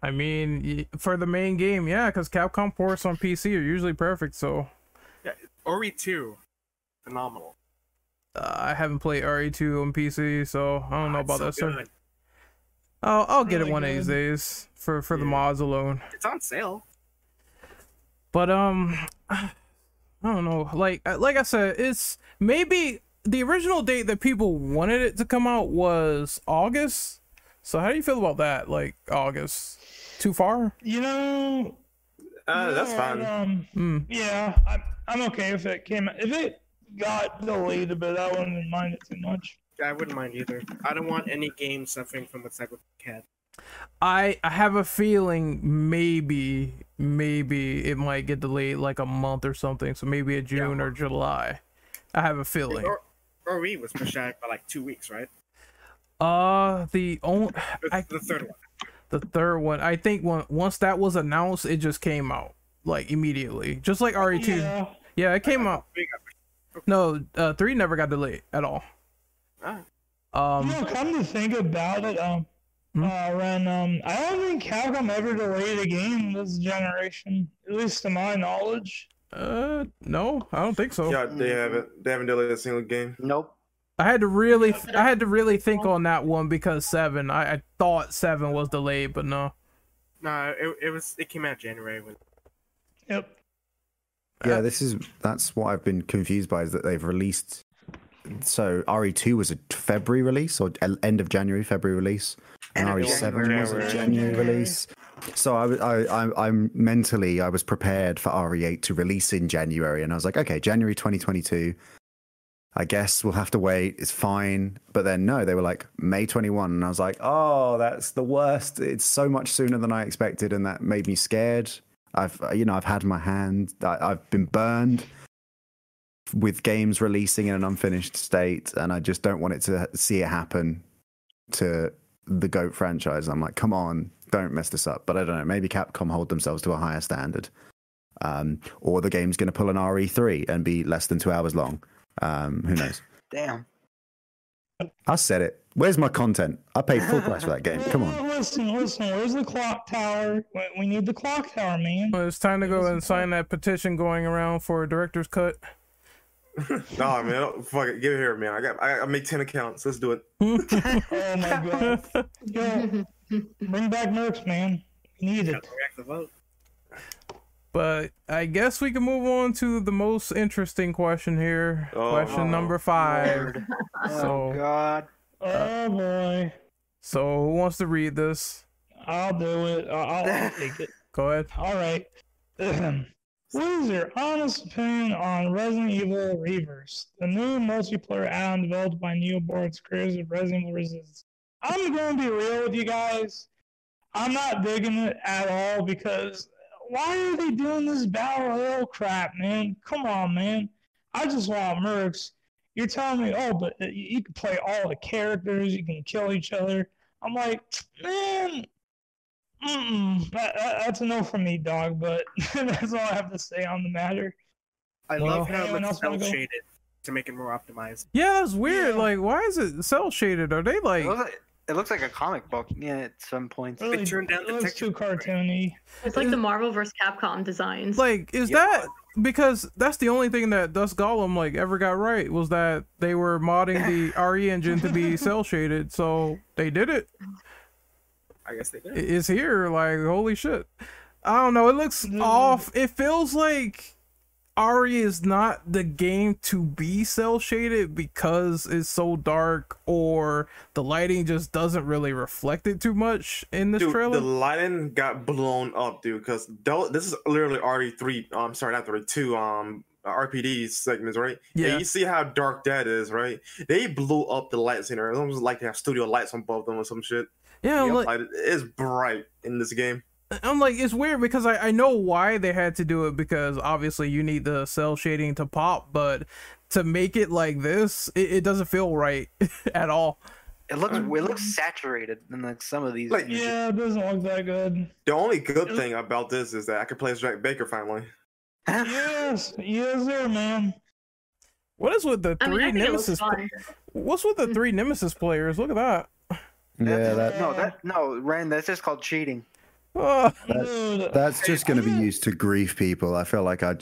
I mean, for the main game, yeah, because Capcom ports on PC are usually perfect, so... RE2, phenomenal. I haven't played RE2 on PC, so I don't know about that. So I'll get it one of these days for the mods alone. It's on sale. But I don't know. Like I said, it's maybe the original date that people wanted it to come out was August. So how do you feel about that? Like August, too far? You know. That's fine. Yeah, I'm okay if it came. If it got delayed a bit, I wouldn't mind it too much. I wouldn't mind either. I don't want any game suffering from a psychopath cat. I have a feeling maybe it might get delayed like a month or something. So maybe a June or July. I have a feeling. RE was pushed out by like 2 weeks, right? The third one. The third one, I think once that was announced, it just came out, like, immediately. Just like RE2. Yeah, it came out. No, 3 never got delayed at all. Come to think about it, I don't think Capcom ever delayed a game this generation, at least to my knowledge. No, I don't think so. Yeah, they haven't delayed a single game. Nope. I had to really think on that one because 7. I thought 7 was delayed, but no. No, it came out January. Yep. Yeah, that's what I've been confused by, is that they've released. So RE2 was a February release or end of February release, and RE7 was a January release. So I'm mentally, I was prepared for RE8 to release in January, and I was like, okay, January 2022, I guess we'll have to wait. It's fine. But then no, they were like May 21, and I was like, oh, that's the worst. It's so much sooner than I expected, and that made me scared. I've had my hand. I've been burned with games releasing in an unfinished state, and I just don't want it to see it happen to the GOAT franchise. I'm like, come on, don't mess this up. But I don't know, maybe Capcom hold themselves to a higher standard, or the game's going to pull an RE3 and be less than 2 hours long. Who knows? Damn. I said it. Where's my content? I paid full price for that game. Come on. Listen. Where's the clock tower? We need the clock tower, man. Well, it's time to go and sign that petition going around for a director's cut. Nah, man, don't, fuck it. Get it here, man. I make 10 accounts. Let's do it. Oh my god. Yo, bring back merch, man. We need it. But I guess we can move on to the most interesting question here. Oh, question number 5. Oh god. Oh boy. So who wants to read this? I'll do it. I'll take it. Go ahead. All right. What is your honest opinion on Resident Evil Re:Verse, the new multiplayer add-on developed by Neoborg's creators of Resident Evil Resistance? I'm going to be real with you guys. I'm not digging it at all, because why are they doing this battle royale crap, man? Come on, man. I just want mercs. You're telling me, oh, but you can play all the characters, you can kill each other. I'm like, man, that's a no from me, dog. But that's all I have to say on the matter. I love how it's cell shaded to make it more optimized. Yeah, that's weird. Yeah. Like, why is it cell shaded? Are they like? It looks like a comic book, yeah, at some point. Really, it looks too cartoony. It's like the Marvel vs. Capcom designs. Like, is that because that's the only thing that Dust Golem like ever got right, was that they were modding the RE engine to be cell shaded, so they did it. I guess they did. It's here, like, holy shit. I don't know, it looks off. It feels like RE is not the game to be cell shaded because it's so dark, or the lighting just doesn't really reflect it too much in this trailer. The lighting got blown up, dude, because this is literally RE3. I'm sorry, not RE2. RPD segments, right? Yeah. You see how dark that is, right? They blew up the lights in there. It's almost like they have studio lights on both of them or some shit. Yeah, like, it's bright in this game. I'm like, it's weird because I know why they had to do it, because obviously you need the cell shading to pop, but to make it like this, it doesn't feel right at all. It looks saturated in like some of these. Like, yeah, it doesn't look that good. The only good thing about this is that I can play as Jack Baker finally. yes, sir, man. What is with the three Nemesis? What's with the three Nemesis players? Look at that. Yeah, Ren, that's just called cheating. That's just going to be used to grief people. I feel like I'm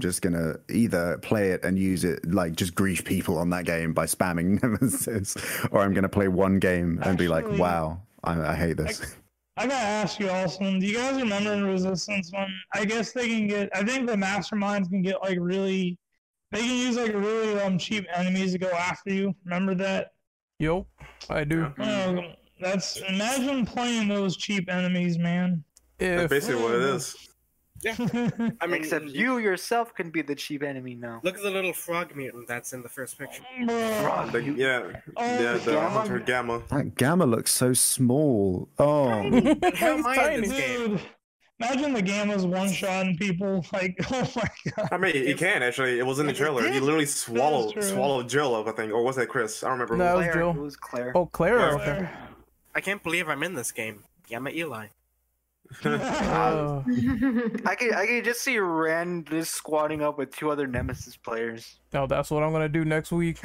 just going to either play it and use it, like, just grief people on that game by spamming Nemesis, or I'm going to play one game and be like, wow, I hate this. I got to ask you, Austin, do you guys remember the Resistance one? I guess they can get, I think the Masterminds can get, like, really, they can use, like, really cheap enemies to go after you. Remember that? Yo, I do. Imagine playing those cheap enemies, man. That's basically what it is. Yeah. I mean, except you yourself can be the cheap enemy now. Look at the little frog mutant that's in the first picture. Frog. The Gamma. That Gamma looks so small. Oh, how am I in this game? Imagine the Gamma's one-shotting people. Like, oh my god. I mean, he can actually. It was in the trailer. He literally swallowed Jill up, I think. Or was that Chris? I don't remember. No, it was Jill. It was Claire. Oh, Claire. Yeah. Okay. I can't believe I'm in this game. Gamma Eli. I can just see Ren just squatting up with 2 other Nemesis players. Oh, that's what I'm gonna do next week.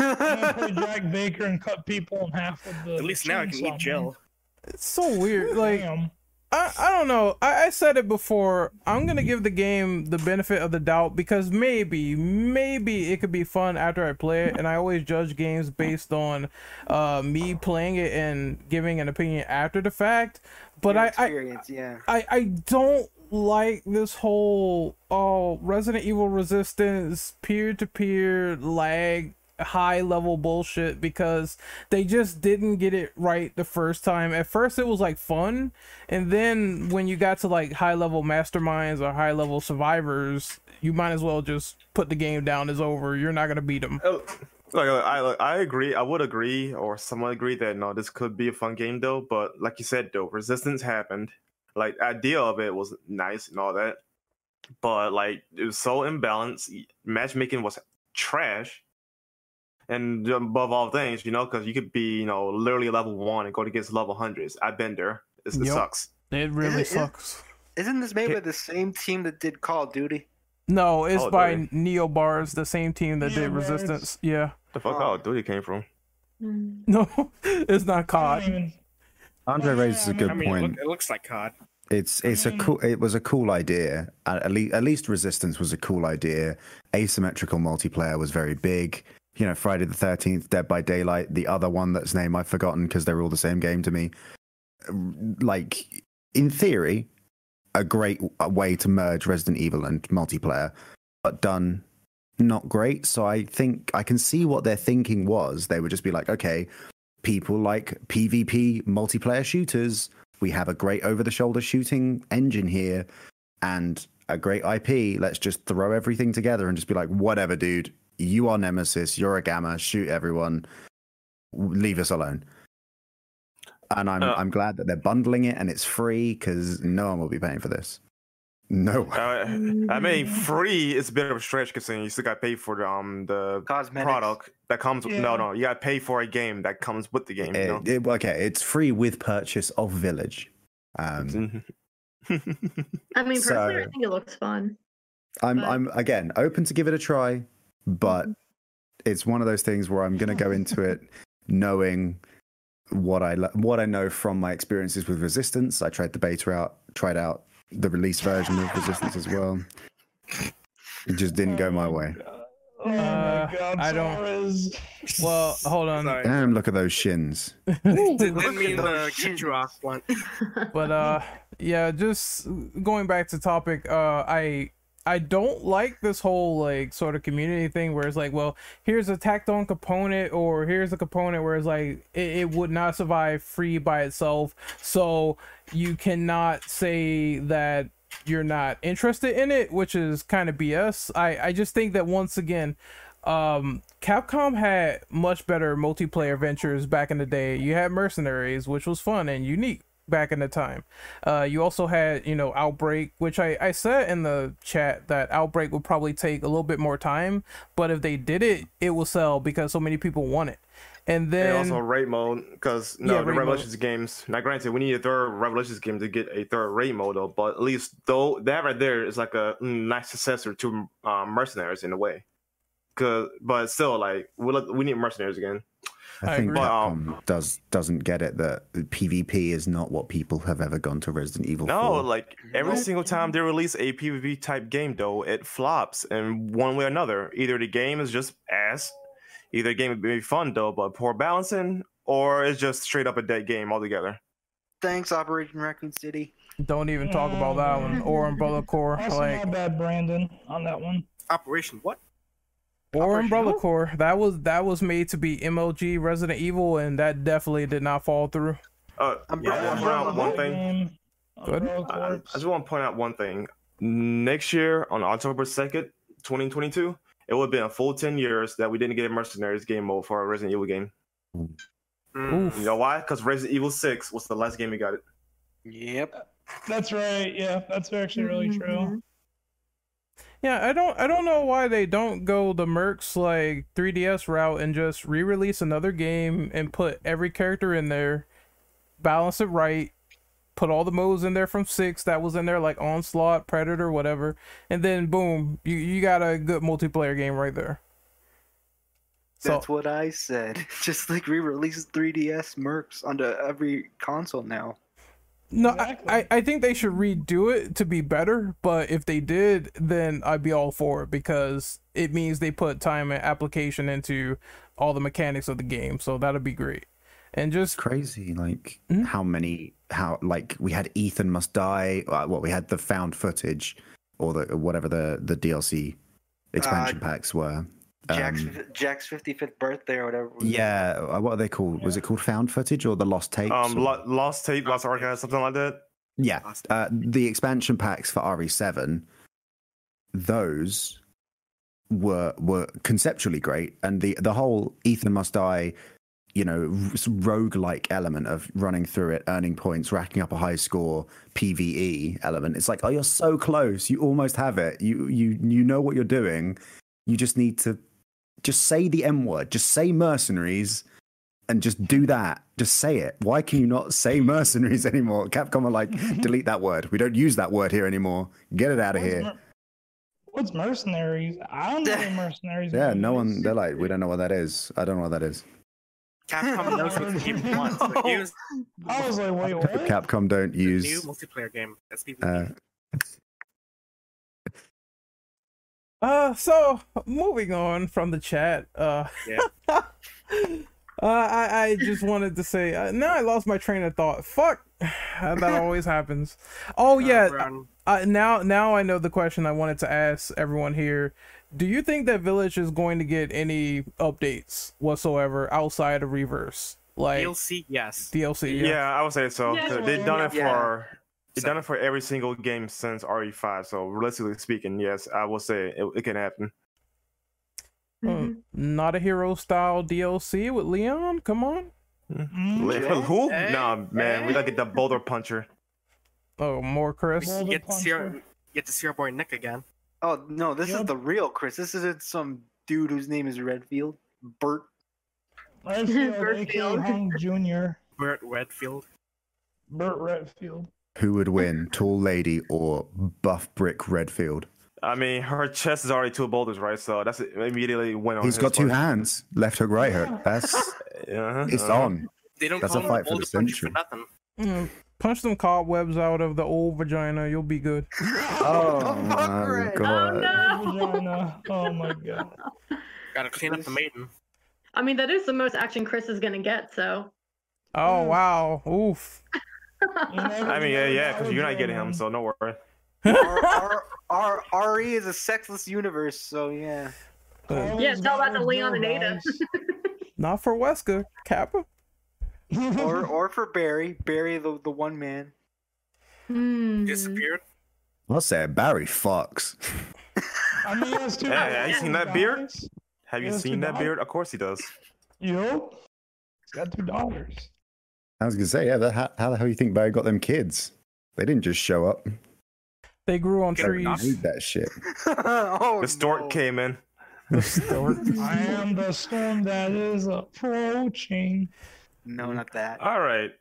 I'm gonna play Jack Baker and cut people in half with the. At least now I can eat Jill. It's so weird. Like. Damn. I don't know. I said it before. I'm going to give the game the benefit of the doubt, because maybe it could be fun after I play it. And I always judge games based on me playing it and giving an opinion after the fact. But I don't like this whole Resident Evil Resistance peer-to-peer lag high level bullshit because they just didn't get it right the first time. At first it was like fun, and then when you got to like high level masterminds or high level survivors, you might as well just put the game down, it's over, you're not gonna beat them. Look, I agree. I would agree, or someone agree that no, this could be a fun game though. But like you said though, Resistance happened. Like the idea of it was nice and all that, but like it was so imbalanced. Matchmaking was trash, and above all things, you know, because you could be, you know, literally level 1 and go against level 100s. I've been there. It sucks. It really sucks. Isn't this made by the same team that did Call of Duty? No, it's by Neobars, the same team that did Resistance. Yeah. The fuck Call of Duty came from? No, it's not COD. Andre raises a good point. It looks like COD. It's a cool. It was a cool idea. At least Resistance was a cool idea. Asymmetrical multiplayer was very big. You know, Friday the 13th, Dead by Daylight, the other one that's name I've forgotten because they're all the same game to me. Like, in theory, a great way to merge Resident Evil and multiplayer, but done not great. So I think I can see what their thinking was. They would just be like, okay, people like PvP multiplayer shooters. We have a great over-the-shoulder shooting engine here and a great IP. Let's just throw everything together and just be like, whatever, dude. You are Nemesis. You're a Gamma. Shoot everyone. Leave us alone. And I'm glad that they're bundling it and it's free because no one will be paying for this. No one. I mean, free is a bit of a stretch because you still got to pay for the cosmetics product that comes with. Yeah. No, you got to pay for a game that comes with the game. You know? It's free with purchase of Village. I mean, personally, so, I think it looks fun. I'm again open to give it a try, but it's one of those things where I'm going to go into it knowing what I know from my experiences with Resistance. I tried the beta out, tried out the release version of Resistance as well. It just didn't go my way. Oh my God, I don't. Well, hold on. Sorry. Damn, look at those shins. But yeah, just going back to topic. I don't like this whole like sort of community thing where it's like, well, here's a tacked on component or here's a component where it's like it would not survive free by itself, so you cannot say that you're not interested in it, which is kind of BS. I just think that once again, Capcom had much better multiplayer ventures back in the day. You had Mercenaries, which was fun and unique back in the time. You also had, you know, Outbreak, which I said in the chat that Outbreak would probably take a little bit more time, but if they did it, it will sell because so many people want it. And then and also raid mode, because the Revelations games. Now, granted, we need a third Revelations game to get a third raid mode, though, but at least though that right there is like a nice successor to Mercenaries in a way. But still, like we need Mercenaries again. I think Capcom doesn't get it that PvP is not what people have ever gone to Resident Evil for. No, like every single time they release a PvP type game, though, it flops in one way or another. Either the game is just ass, either the game would be fun though, but poor balancing, or it's just straight up a dead game altogether. Thanks, Operation Raccoon City. Don't even talk about that one. Or Umbrella Corps. That's like not bad, Brandon, on that one. Operation what? Or Umbrella Corps. That was made to be MLG Resident Evil, and that definitely did not fall through. One thing. Good. I just want to point out one thing. Next year on October 2nd, 2022, it would have been a full 10 years that we didn't get a Mercenaries game mode for a Resident Evil game. You know why? Because Resident Evil 6 was the last game we got it. Yep. That's right. Yeah, that's actually really true. Yeah, I don't know why they don't go the Mercs like 3DS route and just re-release another game and put every character in there, balance it right, put all the modes in there from 6 that was in there, like Onslaught, Predator, whatever, and then boom, you got a good multiplayer game right there. That's what I said. Just like re-release 3DS Mercs onto every console now. No, exactly. I think they should redo it to be better, but if they did, then I'd be all for it because it means they put time and application into all the mechanics of the game, so that'd be great. And just crazy, like how like we had Ethan Must Die, we had the found footage or whatever the DLC expansion packs were. Jack's 55th birthday or whatever. Yeah, what are they called? Yeah. Was it called Found Footage or the Lost Tapes? Lost Tape, Lost Archive, something like that. Yeah, the expansion packs for RE7, those were conceptually great, and the whole Ethan must die, you know, roguelike element of running through it, earning points, racking up a high score, PvE element. It's like, oh, you're so close, you almost have it, you know what you're doing, you just need to just say the M word, just say mercenaries, and just do that. Just say it. Why can you not say mercenaries anymore? Capcom are like, delete that word. We don't use that word here anymore. Get it out of here. What's mercenaries? I don't know what mercenaries are. Yeah, no one, they're like, we don't know what that is. I don't know what that is. Capcom knows what people want. I was like, wait, what? Capcom don't use... New multiplayer game. That's so, moving on from the chat. I just wanted to say, now I lost my train of thought. Fuck, that always happens. Oh yeah, now I know the question I wanted to ask everyone here. Do you think that Village is going to get any updates whatsoever outside of Re:Verse? Like DLC, yes. DLC, yes. Yeah, I would say so. Yes, they've done it for every single game since RE5. So realistically speaking, yes, I will say it can happen. Mm-hmm. Not a hero style DLC with Leon. Come on, who? Nah, man, we gotta get the boulder puncher. Oh, more Chris. Get to see our boy Nick again. Oh no, this is the real Chris. This isn't some dude whose name is Redfield. Redfield Jr. Burt Redfield. Who would win, tall lady or buff brick Redfield? I mean, her chest is already two boulders, right? So that's immediately win on. He's got two hands, left hook, right hook. That's it's on. They don't that's call a fight for the century. Punch them cobwebs out of the old vagina, you'll be good. Oh my god! Oh, no. Oh my god! Gotta clean up the maiden. I mean, that is the most action Chris is gonna get. So. Oh wow! Oof. I mean, yeah, because you're not getting him, so no worry. Our RE is a sexless universe, so yeah. Yeah, tell about the Leon and Ada. Not for Wesker, Kappa. or for Barry. Barry, the one man. Disappeared. I'll say Barry Fox. I mean, have you seen that beard? Have you seen that beard? Of course he does. Yo, he's got $2. I was gonna say, yeah. How the hell you think Barry got them kids? They didn't just show up. They grew on trees. I need that shit. The stork came in. The stork. I am the storm that is approaching. No, not that. All right.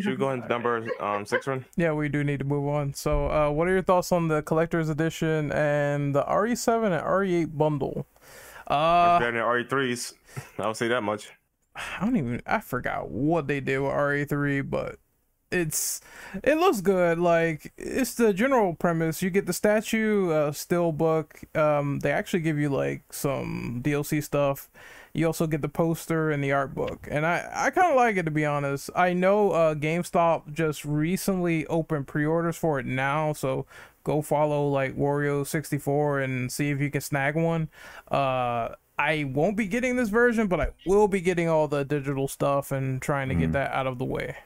Should we go into number 6 run? Yeah, we do need to move on. So, what are your thoughts on the collector's edition and the RE7 and RE8 bundle? Better than RE3s. I'll say that much. I forgot what they did with RE3, but. It looks good. Like, it's the general premise. You get the statue, still book. They actually give you like some DLC stuff. You also get the poster and the art book, and I kind of like it, to be honest. I know GameStop just recently opened pre-orders for it now, so go follow like Wario64 and see if you can snag one. I won't be getting this version, but I will be getting all the digital stuff and trying to get that out of the way.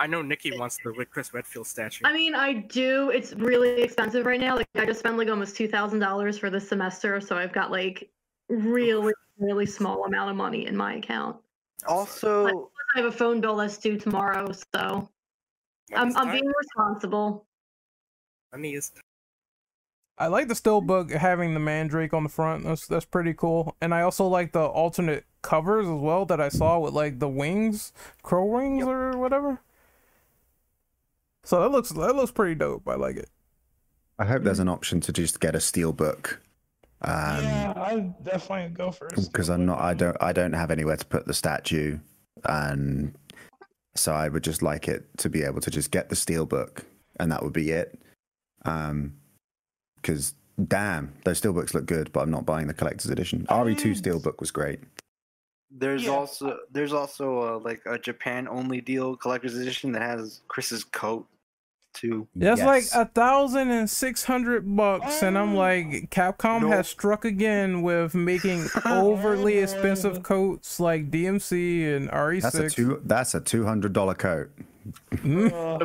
I know Nikki wants the Chris Redfield statue. I mean, I do. It's really expensive right now. Like, I just spent like almost $2,000 for this semester, so I've got like really small amount of money in my account. Also, like, I have a phone bill that's due tomorrow, so I'm being responsible. I like the steelbook having the mandrake on the front. That's pretty cool. And I also like the alternate covers as well that I saw with like the wings, crow wings or whatever. So that looks pretty dope. I like it. I hope there's an option to just get a steelbook. Yeah, I definitely go for it because I don't have anywhere to put the statue, and so I would just like it to be able to just get the steelbook, and that would be it. Because damn, those steelbooks look good, but I'm not buying the collector's edition. RE2 steelbook was great. There's also like a Japan only deal collector's edition that has Chris's coat. 2. That's yes. like $1,600 bucks, and I'm like, Capcom has struck again with making overly expensive coats like DMC and RE6. That's a $200 coat.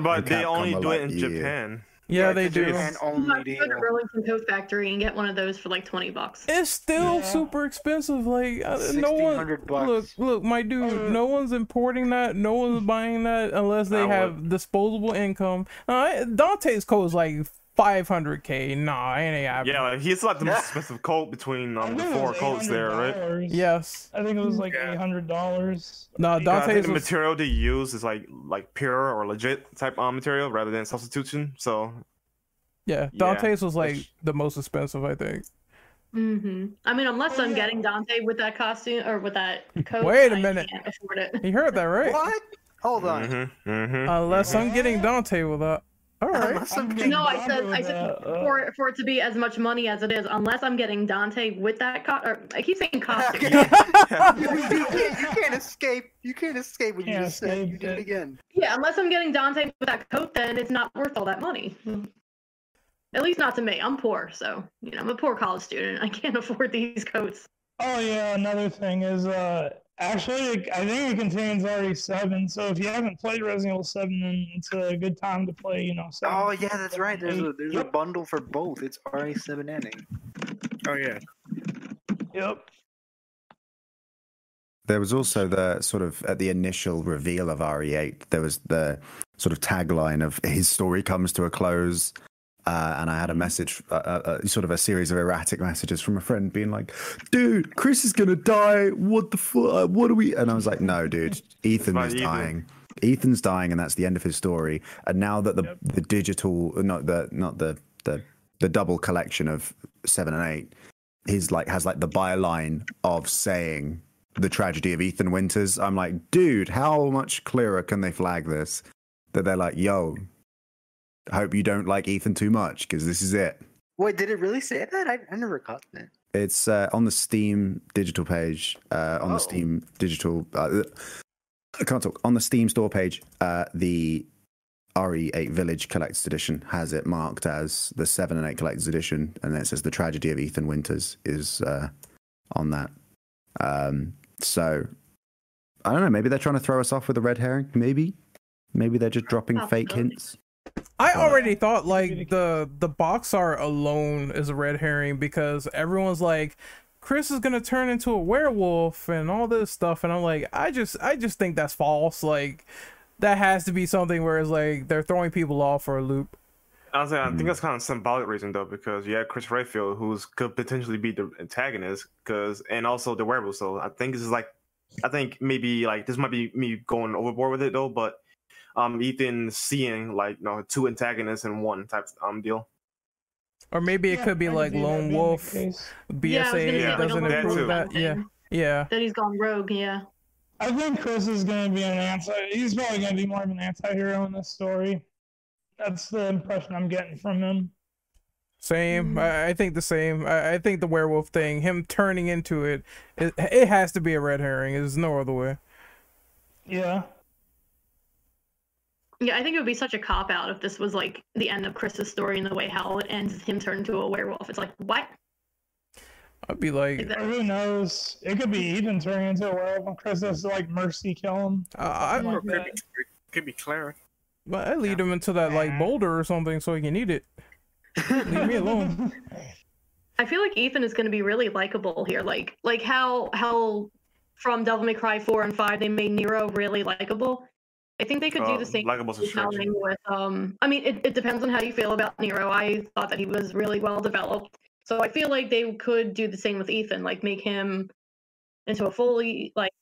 But they only do it in Japan. Yeah, they do. Japan only do. Go to Burlington Coat Factory and get one of those for like $20. It's still super expensive. Like no one. Bucks. Look, my dude. No one's importing that. No one's buying that unless they have disposable income. Dante's coat is like $500K. Nah, it ain't happening. Yeah, like, he's like the most expensive coat between the four coats there, right? Yes. I think it was like $800. No, Dante's the material they use is like pure or legit type material rather than substitution. So yeah, Dante's was like the most expensive, I think. Mm-hmm. I mean, unless I'm getting Dante with that costume or with that coat. Wait a minute. I can't afford it. You heard that right? What? Hold on. Mm-hmm, mm-hmm, unless I'm getting Dante with that. All right. No, I said for it to be as much money as it is, unless I'm getting Dante with that I keep saying costume. You can't escape. You can't escape what you just said. You did it again. Yeah, unless I'm getting Dante with that coat, then it's not worth all that money. At least not to me. I'm poor, so you know I'm a poor college student. I can't afford these coats. Oh yeah, another thing is actually, I think it contains RE7, so if you haven't played Resident Evil 7, then it's a good time to play, 7. Oh, yeah, that's right. There's a bundle for both. It's RE7 and 8. Oh, yeah. Yep. There was also the sort of, at the initial reveal of RE8, there was the sort of tagline of his story comes to a close. And I had a message, sort of a series of erratic messages from a friend being like, dude, Chris is going to die. What the fuck? What are we? And I was like, no, dude, Ethan is dying. Ethan's dying. And that's the end of his story. And now that the digital, not the double collection of 7 and 8 is like, has like the byline of saying the tragedy of Ethan Winters. I'm like, dude, how much clearer can they flag this? That they're like, yo, I hope you don't like Ethan too much, because this is it. Wait, did it really say that? I never caught that. It's on the Steam digital page. The Steam digital... I can't talk. On the Steam store page, the RE8 Village Collector's Edition has it marked as the 7 and 8 Collector's Edition, and then it says the tragedy of Ethan Winters is on that. So, I don't know. Maybe they're trying to throw us off with a red herring. Maybe. Maybe they're just dropping fake hints. I already thought like the box art alone is a red herring because everyone's like, Chris is gonna turn into a werewolf and all this stuff, and I'm like, I just think that's false. Like that has to be something where it's like they're throwing people off for a loop. I think that's kind of symbolic reason though, because you have Chris Redfield who's could potentially be the antagonist, and also the werewolf. So I think this is like, I think maybe like this might be me going overboard with it though, but. Ethan seeing like two antagonists in one type deal, or maybe it could be like lone wolf BSA doesn't improve that. That he's gone rogue. I think Chris is going to be he's probably going to be more of an anti-hero in this story. That's the impression I'm getting from him. Same. I think the same. I think the werewolf thing, him turning into it has to be a red herring. There's no other way. Yeah, I think it would be such a cop-out if this was, like, the end of Chris's story and the way how it ends, him turning into a werewolf. It's like, what? I'd be like... Who knows? It could be Ethan turning into a werewolf and Chris has to, like, mercy kill him. It could be Claire. But I lead him into that, like, boulder or something so he can eat it. Leave me alone. I feel like Ethan is going to be really likable here. Like how from Devil May Cry 4 and 5 they made Nero really likable. I think they could do the same thing with, I mean, it depends on how you feel about Nero. I thought that he was really well developed. So I feel like they could do the same with Ethan, like make him into a fully, like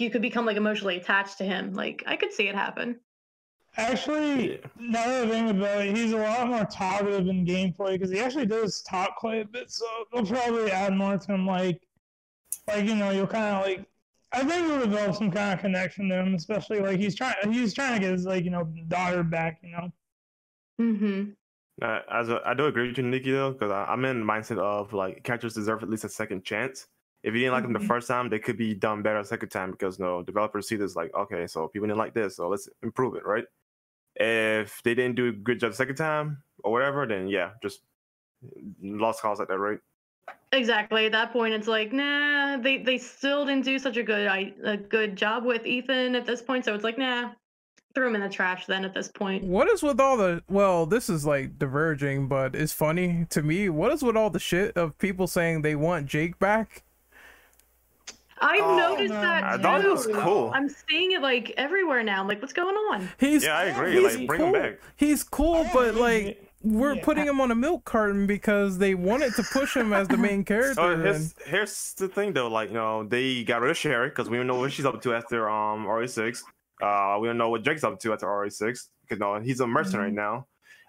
you could become like emotionally attached to him. Like I could see it happen. Actually, another thing about it, he's a lot more talkative in gameplay because he actually does talk quite a bit. So they'll probably add more to him. Like, you'll kind of like, I think we'll develop some kind of connection to him, especially like he's trying to get his daughter back, Mm-hmm. I do agree with you, Nikki, though, because I'm in the mindset of like characters deserve at least a second chance. If you didn't like them the first time, they could be done better a second time because developers see this like, okay, so people didn't like this, so let's improve it, right? If they didn't do a good job the second time or whatever, then yeah, just lost cause at that rate. Exactly. At that point, it's like, nah, they still didn't do such a good job with Ethan at this point. So it's like, nah, throw him in the trash then at this point. What is with all the, well, this is like diverging, but it's funny to me. What is with all the shit of people saying they want Jake back? I've noticed that. I thought it was cool. I'm seeing it like everywhere now. I'm like, what's going on? I agree. Like, bring him back. He's cool, but like, we're putting him on a milk carton because they wanted to push him as the main character. So here's the thing though, like, you know, they got rid of Sherry because we don't know what she's up to after RE6. We don't know what Jake's up to after RE6 because he's a mercenary now.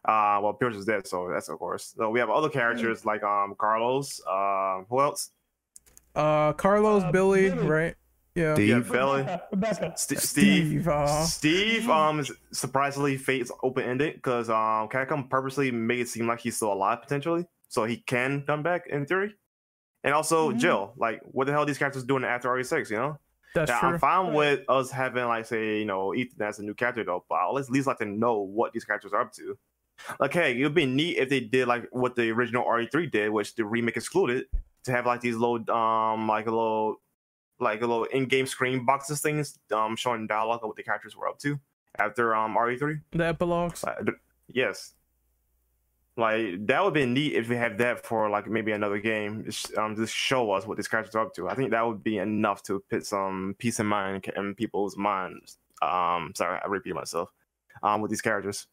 Well, Pierce is dead, so that's of course. So we have other characters like Carlos. Who else? Carlos, Billy, right? Yeah, Billy, Steve. Steve. Surprisingly, fate is open-ended because Capcom purposely made it seem like he's still alive potentially, so he can come back in theory. And also Jill, like, what the hell are these characters doing after RE6? You know, that's now, true. I'm fine with us having like, say, you know, Ethan as a new character though, but I'll at least like to know what these characters are up to. Like, hey, it would be neat if they did like what the original RE3 did, which the remake excluded. To have like these little like a little in-game screen boxes things showing dialogue of what the characters were up to after RE3. The epilogues. Yes. Like, that would be neat if we have that for like maybe another game. Just show us what these characters are up to. I think that would be enough to put some peace in mind in people's minds. Sorry, I repeat myself. With these characters.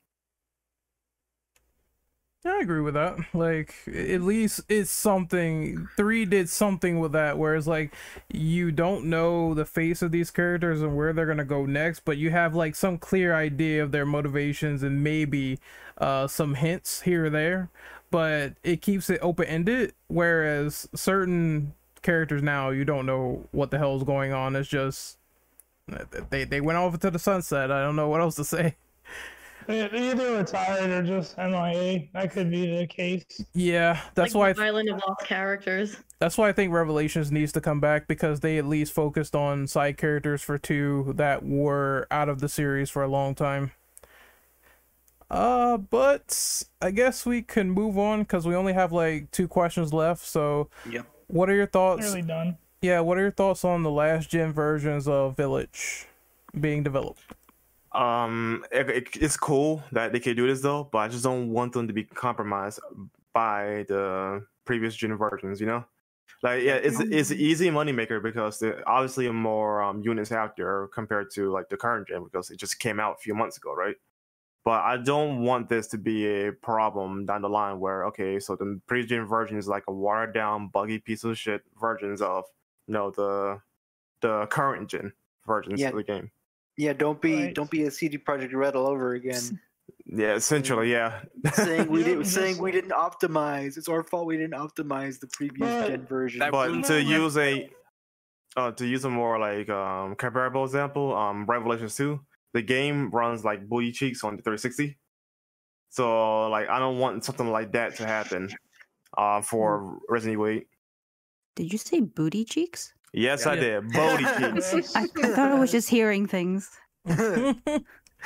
I agree with that. Like, at least it's something. 3 did something with that, whereas like, you don't know the face of these characters and where they're gonna go next, but you have like some clear idea of their motivations and maybe some hints here or there, but it keeps it open-ended, whereas certain characters now, you don't know what the hell's going on. It's just they went off into the sunset. I don't know what else to say. They either retired or just MIA. That could be the case. Yeah, that's like why Island of Lost Characters. That's why I think Revelations needs to come back, because they at least focused on side characters for 2 that were out of the series for a long time. But I guess we can move on because we only have like 2 questions left. So, yep. What are your thoughts? Really done. Yeah, what are your thoughts on the last gen versions of Village being developed? It's cool that they can do this though, but I just don't want them to be compromised by the previous gen versions, you know? Like, yeah, it's an easy moneymaker because there obviously more units out there compared to like the current gen because it just came out a few months ago, right? But I don't want this to be a problem down the line where, okay, so the previous gen version is like a watered down, buggy piece of shit versions of, you know, the current gen versions of the game. Yeah, don't be a CD Projekt Red all over again. Yeah, essentially, yeah. saying we didn't optimize. It's our fault we didn't optimize the previous gen version. But to use a more like comparable example, Revelations 2, the game runs like booty cheeks on the 360. So like, I don't want something like that to happen for Resident Evil 8. Did you say booty cheeks? Yes, yeah. I did. Body cheeks. I thought I was just hearing things. Okay.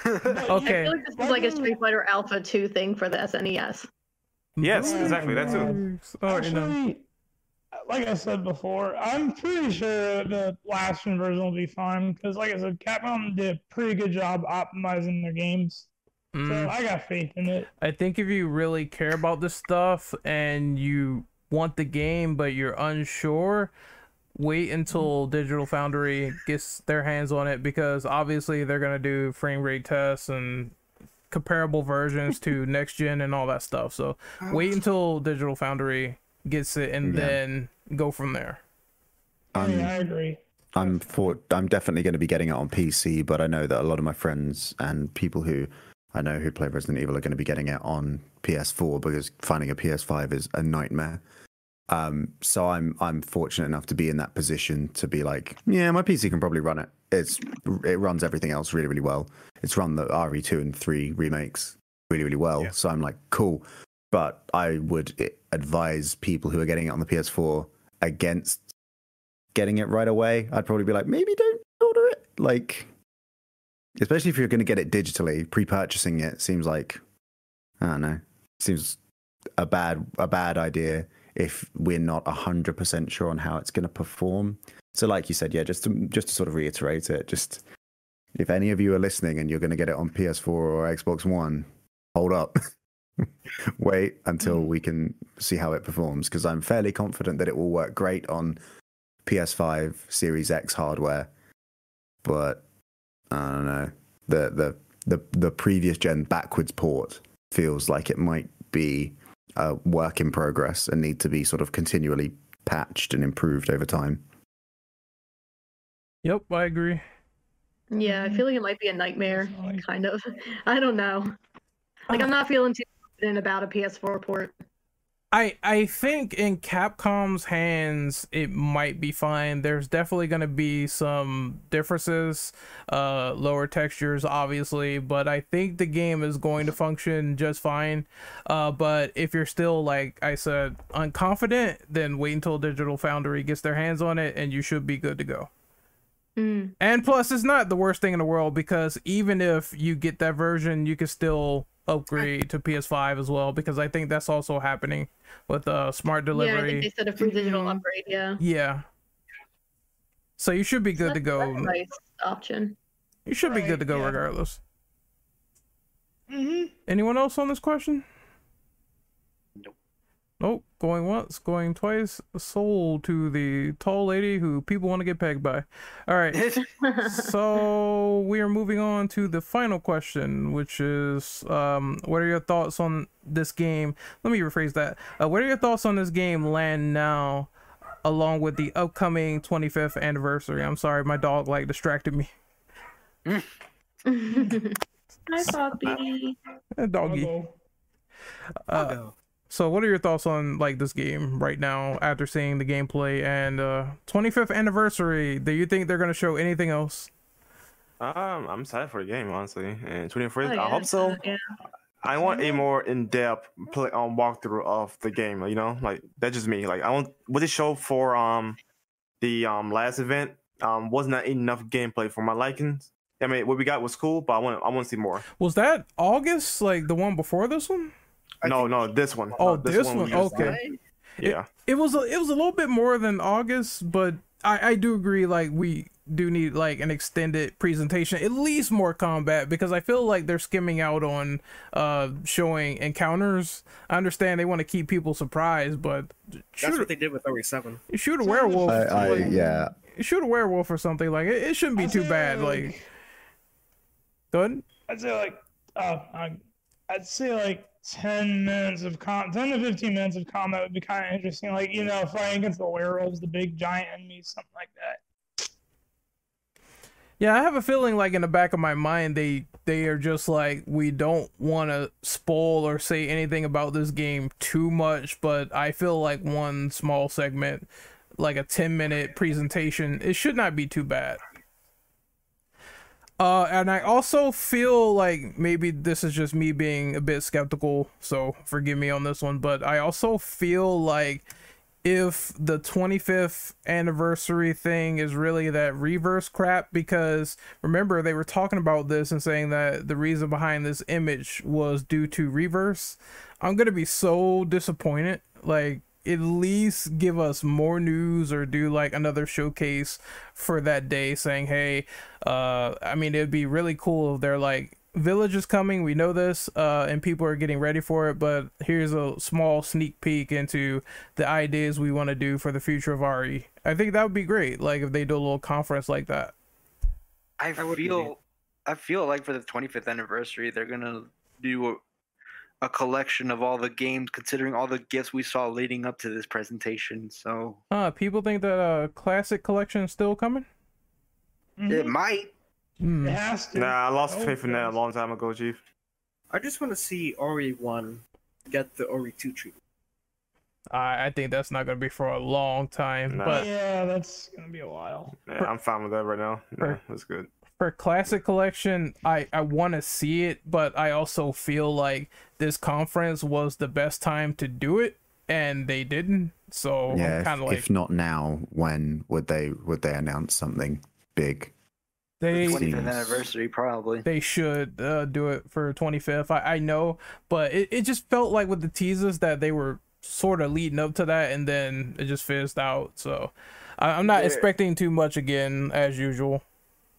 I feel like this is like a Street Fighter Alpha 2 thing for the SNES. Yes, exactly. That too. Actually, like I said before, I'm pretty sure the last version will be fine because, like I said, Capcom did a pretty good job optimizing their games. So I got faith in it. I think if you really care about this stuff and you want the game but you're unsure, wait until Digital Foundry gets their hands on it, because obviously they're going to do frame rate tests and comparable versions to next gen and all that stuff. So wait until Digital Foundry gets it and then go from there. I agree. I'm definitely going to be getting it on PC, but I know that a lot of my friends and people who I know who play Resident Evil are going to be getting it on PS4 because finding a PS5 is a nightmare. So I'm fortunate enough to be in that position to be like, yeah, my PC can probably run it. It runs everything else really, really well. It's run the RE2 and 3 remakes really, really well. Yeah. So I'm like, cool. But I would advise people who are getting it on the PS4 against getting it right away. I'd probably be like, maybe don't order it. Like, Especially if you're going to get it digitally, pre-purchasing it seems like, I don't know, seems a bad idea if we're not 100% sure on how it's going to perform. So like you said, yeah, just to sort of reiterate it, just if any of you are listening and you're going to get it on PS4 or Xbox One, hold up. Wait until we can see how it performs, because I'm fairly confident that it will work great on PS5 Series X hardware, but I don't know, the previous gen backwards port feels like it might be a work in progress and need to be sort of continually patched and improved over time. Yep, I agree. Yeah, I feel like it might be a nightmare, kind of. I don't know. Like, I'm not feeling too confident about a PS4 port. I think in Capcom's hands, it might be fine. There's definitely going to be some differences, lower textures, obviously, but I think the game is going to function just fine. But if you're still, like I said, unconfident, then wait until Digital Foundry gets their hands on it, and you should be good to go. Mm. And plus, it's not the worst thing in the world, because even if you get that version, you can still upgrade to PS5 as well, because I think that's also happening with smart delivery. Yeah, I think they said a free digital upgrade. Yeah. So you should be good to go. That's a nice option. You should be good to go regardless. Mm-hmm. Anyone else on this question? Nope. Nope. Going once, going twice. Sold to the tall lady who people want to get pegged by. All right. So we are moving on to the final question, which is, what are your thoughts on this game? Let me rephrase that. What are your thoughts on this game land now, along with the upcoming 25th anniversary? I'm sorry, my dog distracted me. Hi, puppy. Doggy. Hello. Hello. So what are your thoughts on this game right now after seeing the gameplay and 25th anniversary? Do you think they're gonna show anything else? I'm excited for the game, honestly. And 25th, I hope so. Yeah. I want a more in-depth play on walkthrough of the game. You know, that's just me. I want what they showed for the last event was not enough gameplay for my likings. I mean, what we got was cool, but I want to see more. Was that August, the one before this one? No, this one. Oh, this one. Okay. Yeah. It was a little bit more than August, but I do agree. We do need an extended presentation, at least more combat, because I feel like they're skimming out on showing encounters. I understand they want to keep people surprised, but that's what they did with RE7. Shoot a werewolf. Shoot a werewolf or something. It shouldn't be too bad. Go ahead. I'd say 10 to 15 minutes of combat would be kind of interesting. Fighting against the werewolves, the big giant enemy, something like that. Yeah, I have a feeling in the back of my mind they are just we don't want to spoil or say anything about this game too much, but I feel one small segment, a 10-minute presentation, it should not be too bad. And I also feel maybe this is just me being a bit skeptical, so forgive me on this one, but I also feel if the 25th anniversary thing is really that Re:Verse crap, because remember they were talking about this and saying that the reason behind this image was due to Re:Verse. I'm going to be so disappointed. At least give us more news or do another showcase for that day saying, hey, I mean, it'd be really cool if they're Village is coming, we know this, and people are getting ready for it, but here's a small sneak peek into the ideas we want to do for the future of RE. I think that would be great, if they do a little conference like that. I feel like for the 25th anniversary, they're going to do a collection of all the games, considering all the gifts we saw leading up to this presentation. So people think that classic collection is still coming. Mm-hmm. It might. Mm. It has to. Nah, I lost faith in that a long time ago, Chief. I just want to see RE1 get the RE2 treatment. I think that's not going to be for a long time. Nah. But yeah, that's going to be a while. Yeah, I'm fine with that right now. Yeah, that's good. For classic collection, I want to see it, but I also feel this conference was the best time to do it, and they didn't. So yeah, kind of if not now, when would they announce something big? They 25th anniversary probably. They should do it for 25th. I know, but it just felt like with the teasers that they were sort of leading up to that, and then it just fizzed out. So I'm not expecting too much again as usual.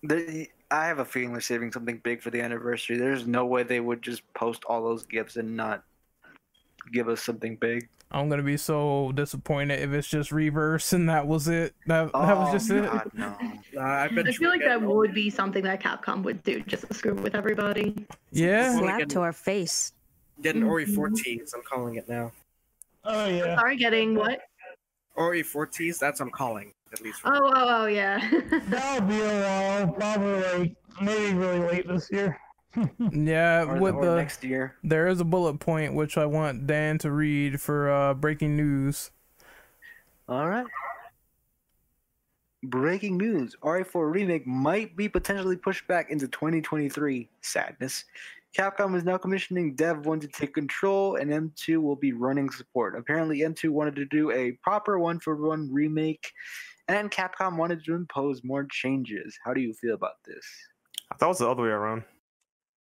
I have a feeling they're saving something big for the anniversary. There's no way they would just post all those gifts and not give us something big. I'm gonna be so disappointed if it's just Re:Verse and that was it. That was just God, it. No. I feel like that would be something that Capcom would do, just to screw with everybody. Yeah. Slap to our face. Getting RE4 tease, I'm calling it now. Oh yeah. Sorry, getting what? RE4 tease. That's I'm calling at least. For oh yeah. That'll be a while, probably like maybe really late this year. Yeah, or next year. There is a bullet point which I want Dan to read for breaking news. All right. Breaking news: RE4 Remake might be potentially pushed back into 2023. Sadness. Capcom is now commissioning Dev 1 to take control, and M2 will be running support. Apparently, M2 wanted to do a proper 1-for-1 remake, and Capcom wanted to impose more changes. How do you feel about this? I thought it was the other way around.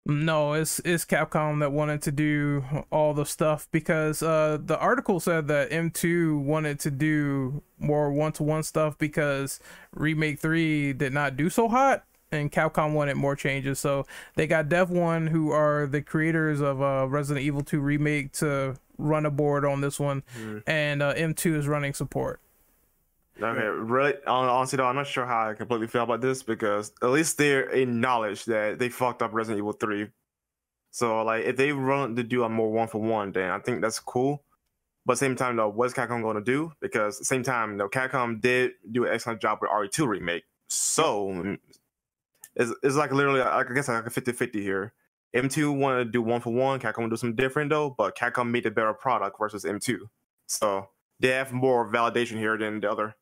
No, it's Capcom that wanted to do all the stuff, because the article said that M2 wanted to do more one-to-one stuff because Remake 3 did not do so hot, and Capcom wanted more changes. So they got Dev 1, who are the creators of Resident Evil 2 Remake, to run a board on this one, and M2 is running support. Okay, really, honestly though, I'm not sure how I completely feel about this, because at least they acknowledge that they fucked up Resident Evil 3. So, like, if they run to do a more one-for-one, then I think that's cool. But same time, though, what's Capcom going to do? Because same time, though, Capcom did do an excellent job with RE2 Remake. So, it's like literally, I guess, like a 50-50 here. M2 wanted to do one-for-one, Capcom wanted to do something different, though, but Capcom made a better product versus M2. So, they have more validation here than the other.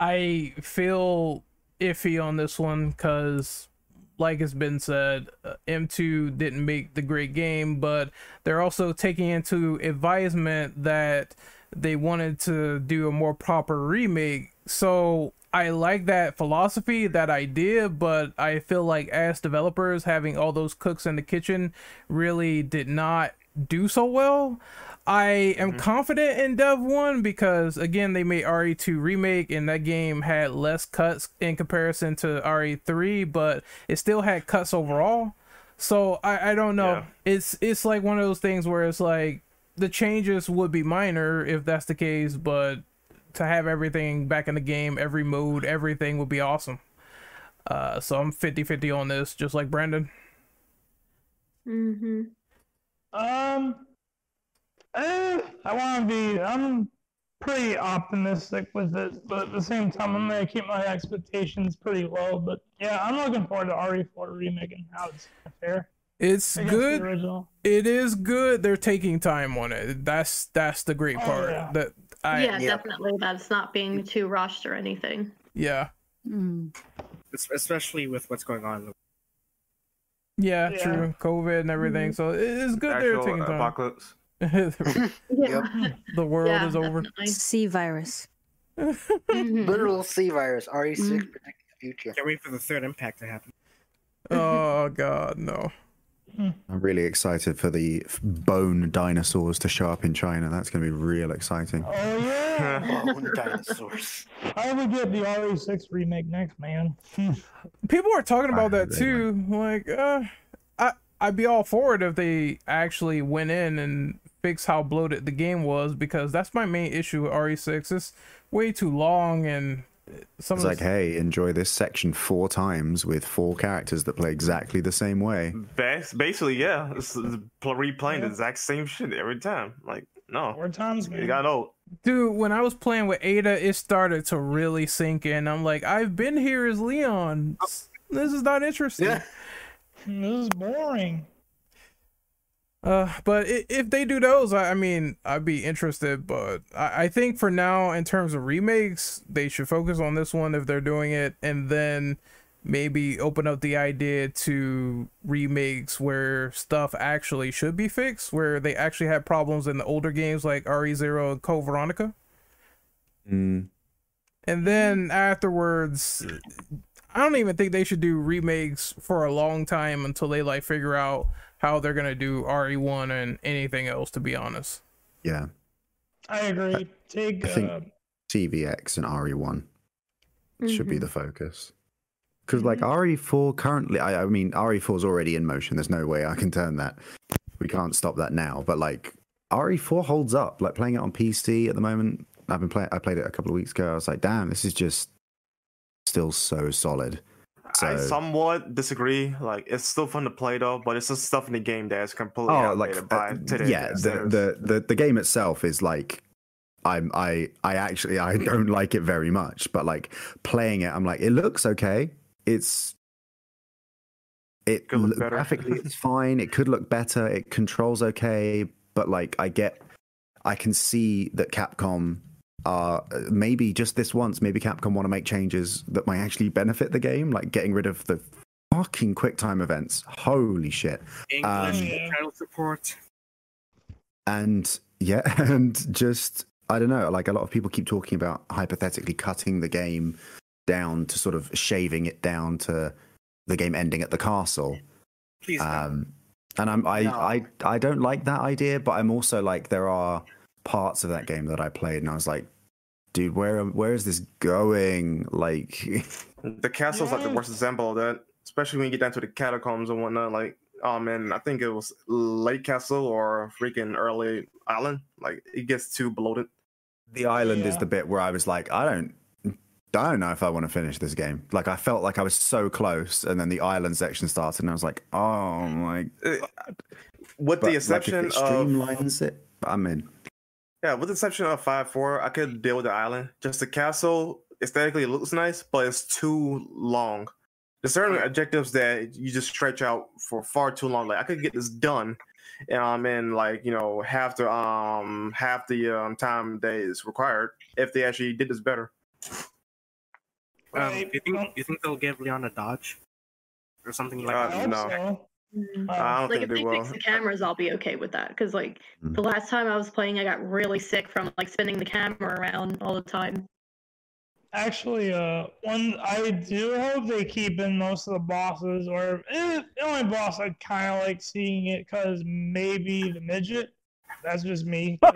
I feel iffy on this one because, like it's been said, M2 didn't make the great game, but they're also taking into advisement that they wanted to do a more proper remake. So I like that philosophy, that idea, but I feel like as developers, having all those cooks in the kitchen really did not do so well. I am confident in Dev 1 because, again, they made RE2 Remake, and that game had less cuts in comparison to RE3, but it still had cuts overall. So I don't know. Yeah. It's like one of those things where it's like the changes would be minor if that's the case, but to have everything back in the game, every mode, everything would be awesome. So I'm 50-50 on this, just like Brandon. I want to be. I'm pretty optimistic with it, but at the same time, I'm gonna keep my expectations pretty low. But yeah, I'm looking forward to RE4 Remake and how it's fair. It's good. It is good. They're taking time on it. That's the great part. Yeah. Definitely. That's not being too rushed or anything. Yeah. Especially with what's going on. Yeah, true. COVID and everything. So it's good they're taking time. Apocalypse. The world is over. C virus. Literal C virus. RE6 predict the future. Can't wait for the third impact to happen. Oh God, no. I'm really excited for the bone dinosaurs to show up in China. That's going to be real exciting. Oh yeah, bone dinosaurs. I would get the RE6 remake next, man. People are talking about that too. Like, I'd be all for it if they actually went in and fixed how bloated the game was, because that's my main issue with RE6. It's way too long, and it's like, hey, enjoy this section 4 times with 4 characters that play exactly the same way. Basically, yeah, it's replaying the exact same shit every time. Like, no, 4 times, man. You got old. Dude, when I was playing with Ada, it started to really sink in. I'm like, I've been here as Leon. This is not interesting. Yeah. This is boring. But if they do those, I mean, I'd be interested. But I think for now, in terms of remakes, they should focus on this one if they're doing it, and then maybe open up the idea to remakes where stuff actually should be fixed, where they actually had problems in the older games like RE0 and Code Veronica. And then afterwards, I don't even think they should do remakes for a long time until they like figure out how they're gonna do RE1 and anything else, to be honest. Yeah, I agree. Take I think TVX and RE1 mm-hmm. should be the focus, because like RE4 currently, I mean RE4 is already in motion. There's no way I can turn that. We can't stop that now. But like RE4 holds up. Like playing it on PC at the moment. I've been playing. I played it a couple of weeks ago. I was like, damn, this is just still so solid. So, I somewhat disagree. Like, it's still fun to play though, but it's just stuff in the game that's completely outdated by today. Yeah, the game itself is like, I don't like it very much. But like playing it, I'm like, it looks okay. It could look better. Graphically it's fine. It could look better. It controls okay. But like, I can see that Capcom are maybe just this once. Maybe Capcom want to make changes that might actually benefit the game, like getting rid of the fucking QuickTime events. Holy shit! English title support. And yeah, and just I don't know. Like a lot of people keep talking about hypothetically cutting the game down to sort of shaving it down to the game ending at the castle. Please. And I don't like that idea, but I'm also like, there are parts of that game that I played, and I was like, dude, where is this going? Like, the castle's like the worst example of that, especially when you get down to the catacombs and whatnot. Like, oh man, I think it was late castle or freaking early island. Like, it gets too bloated. The island is the bit where I was like, I don't know if I want to finish this game. Like, I felt like I was so close, and then the island section started, and I was like, oh my God. With the exception of... streamlines it, I'm in. Yeah, with the exception of 5-4, I could deal with the island. Just the castle, aesthetically, it looks nice, but it's too long. There's certain objectives that you just stretch out for far too long. Like, I could get this done in, like, you know, half the time that is required if they actually did this better. Do you think they'll give Leon a dodge or something like that? No. I don't like think if they will. Fix the cameras, I'll be okay with that, because like the last time I was playing, I got really sick from like spinning the camera around all the time. Actually, I do hope they keep in most of the bosses, or the only boss I kind of like seeing it, because maybe the midget. That's just me. That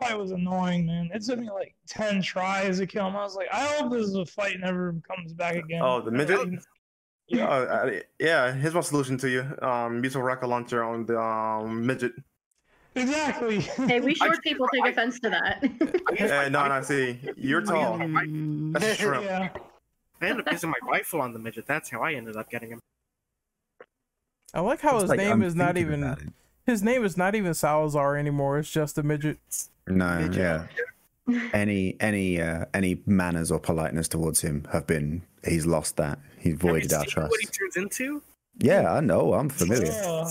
fight was annoying, man. It took me like 10 tries to kill him. I was like, I hope this is a fight never comes back again. Oh, the midget? Yeah. Here's my solution to you. Use a rocket launcher on the midget. Exactly. Hey, we short people take offense to that. No, see. You're tall. That's a shrimp. Yeah. I ended up using my rifle on the midget. That's how I ended up getting him. I like how his name is not even Salazar anymore. It's just the midget. No, midget. Yeah. Any manners or politeness towards him he's lost that. He's voided our trust. What he turns into? Yeah, I know. I'm familiar. Yeah.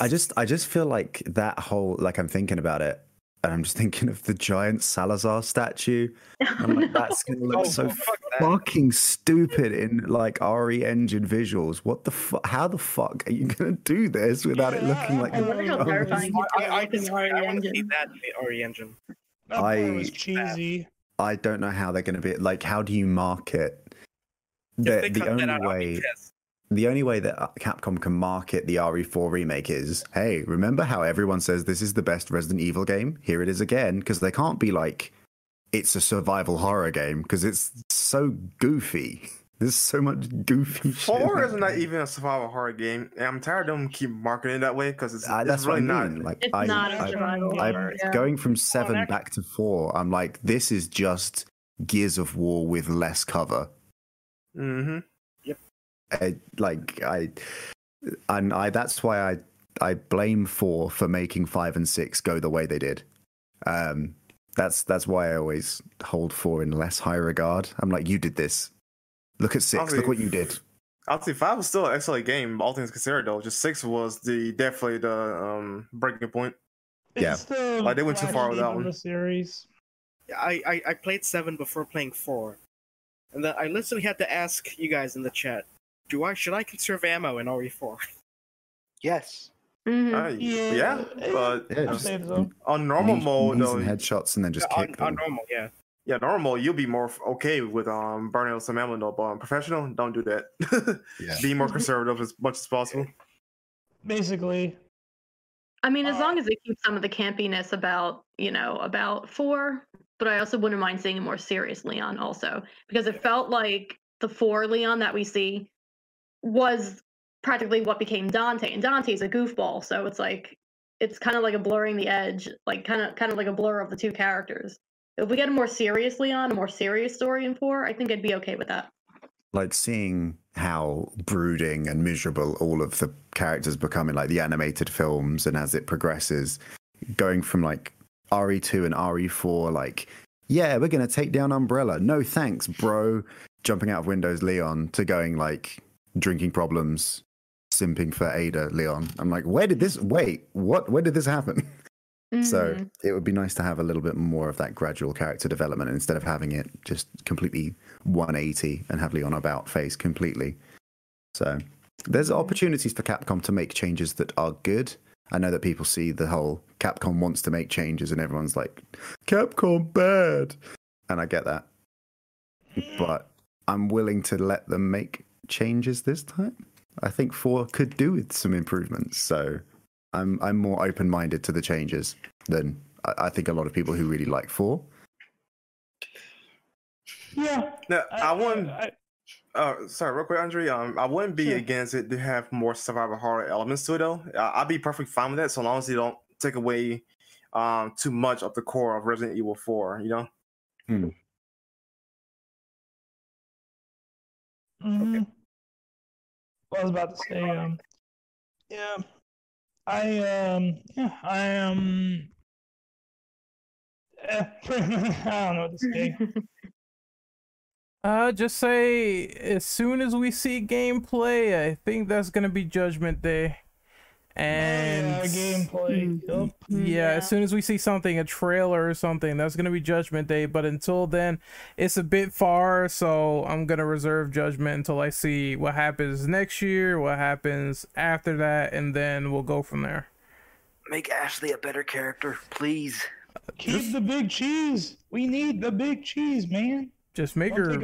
I just feel like that whole, like, I'm thinking about it, and I'm just thinking of the giant Salazar statue. I'm like, that's gonna look fucking stupid in like RE Engine visuals. What the fuck? How the fuck are you gonna do this without it looking like? I want to see that in the RE Engine. That was cheesy. I don't know how they're gonna be. Like, how do you market? The only way that Capcom can market the RE4 remake is, hey, remember how everyone says this is the best Resident Evil game? Here it is again, because they can't be like, it's a survival horror game, because it's so goofy. There's so much goofy shit. 4 is not even a survival horror game, and I'm tired of them keep marketing it that way, because it's really not. Like, going from 7 back to 4, I'm like, this is just Gears of War with less cover. Mm-hmm. That's why I blame 4 for making 5 and 6 go the way they did. That's why I always hold 4 in less high regard. I'm like, you did this. Look at 6. Look what you did. I'll say 5 was still an excellent game, all things considered. Though, just 6 was definitely the breaking point. They went too far with that one. Series. I played 7 before playing 4. And then I literally had to ask you guys in the chat, should I conserve ammo in RE4? Yes. Mm-hmm. But on normal mode, though, headshots and then just kick. On normal, yeah. Yeah, normal, you'll be more okay with burning out some ammo, but professional, don't do that. Yeah. Be more conservative as much as possible. Basically. I mean, as long as they keep some of the campiness about, you know, about 4, but I also wouldn't mind seeing a more serious Leon also, because it felt like the 4 Leon that we see was practically what became Dante, and Dante's a goofball, so it's like, it's kind of like a blurring the edge, like kind of like a blur of the two characters. If we get a more serious Leon, a more serious story in 4, I think I'd be okay with that. Like seeing how brooding and miserable all of the characters become in like the animated films, and as it progresses, going from like RE2 and RE4, like, yeah, we're going to take down Umbrella. No, thanks, bro. Jumping out of windows, Leon, to going like drinking problems, simping for Ada, Leon. I'm like, where did this happen? Mm-hmm. So it would be nice to have a little bit more of that gradual character development instead of having it just completely 180 and have Leon about face completely. So there's opportunities for Capcom to make changes that are good. I know that people see the whole Capcom wants to make changes and everyone's like, Capcom bad. And I get that. But I'm willing to let them make changes this time. I think 4 could do with some improvements, so I'm more open-minded to the changes than I think a lot of people who really like 4. Yeah. Now, I wouldn't... sorry, real quick, Andre. I wouldn't be against it to have more survival horror elements to it, though. I'd be perfectly fine with that, so long as you don't take away too much of the core of Resident Evil 4, you know? Hmm. Mm-hmm. Okay. Well, I was about to say, yeah, I don't know what to say. Just say, as soon as we see gameplay, I think that's gonna be Judgment Day. And gameplay. Yep. Yeah, as soon as we see something, a trailer or something, that's gonna be Judgment Day. But until then, it's a bit far, so I'm gonna reserve judgment until I see what happens next year, what happens after that, and then we'll go from there. Make Ashley a better character, please. Keep the big cheese. We need the big cheese, man. Just make her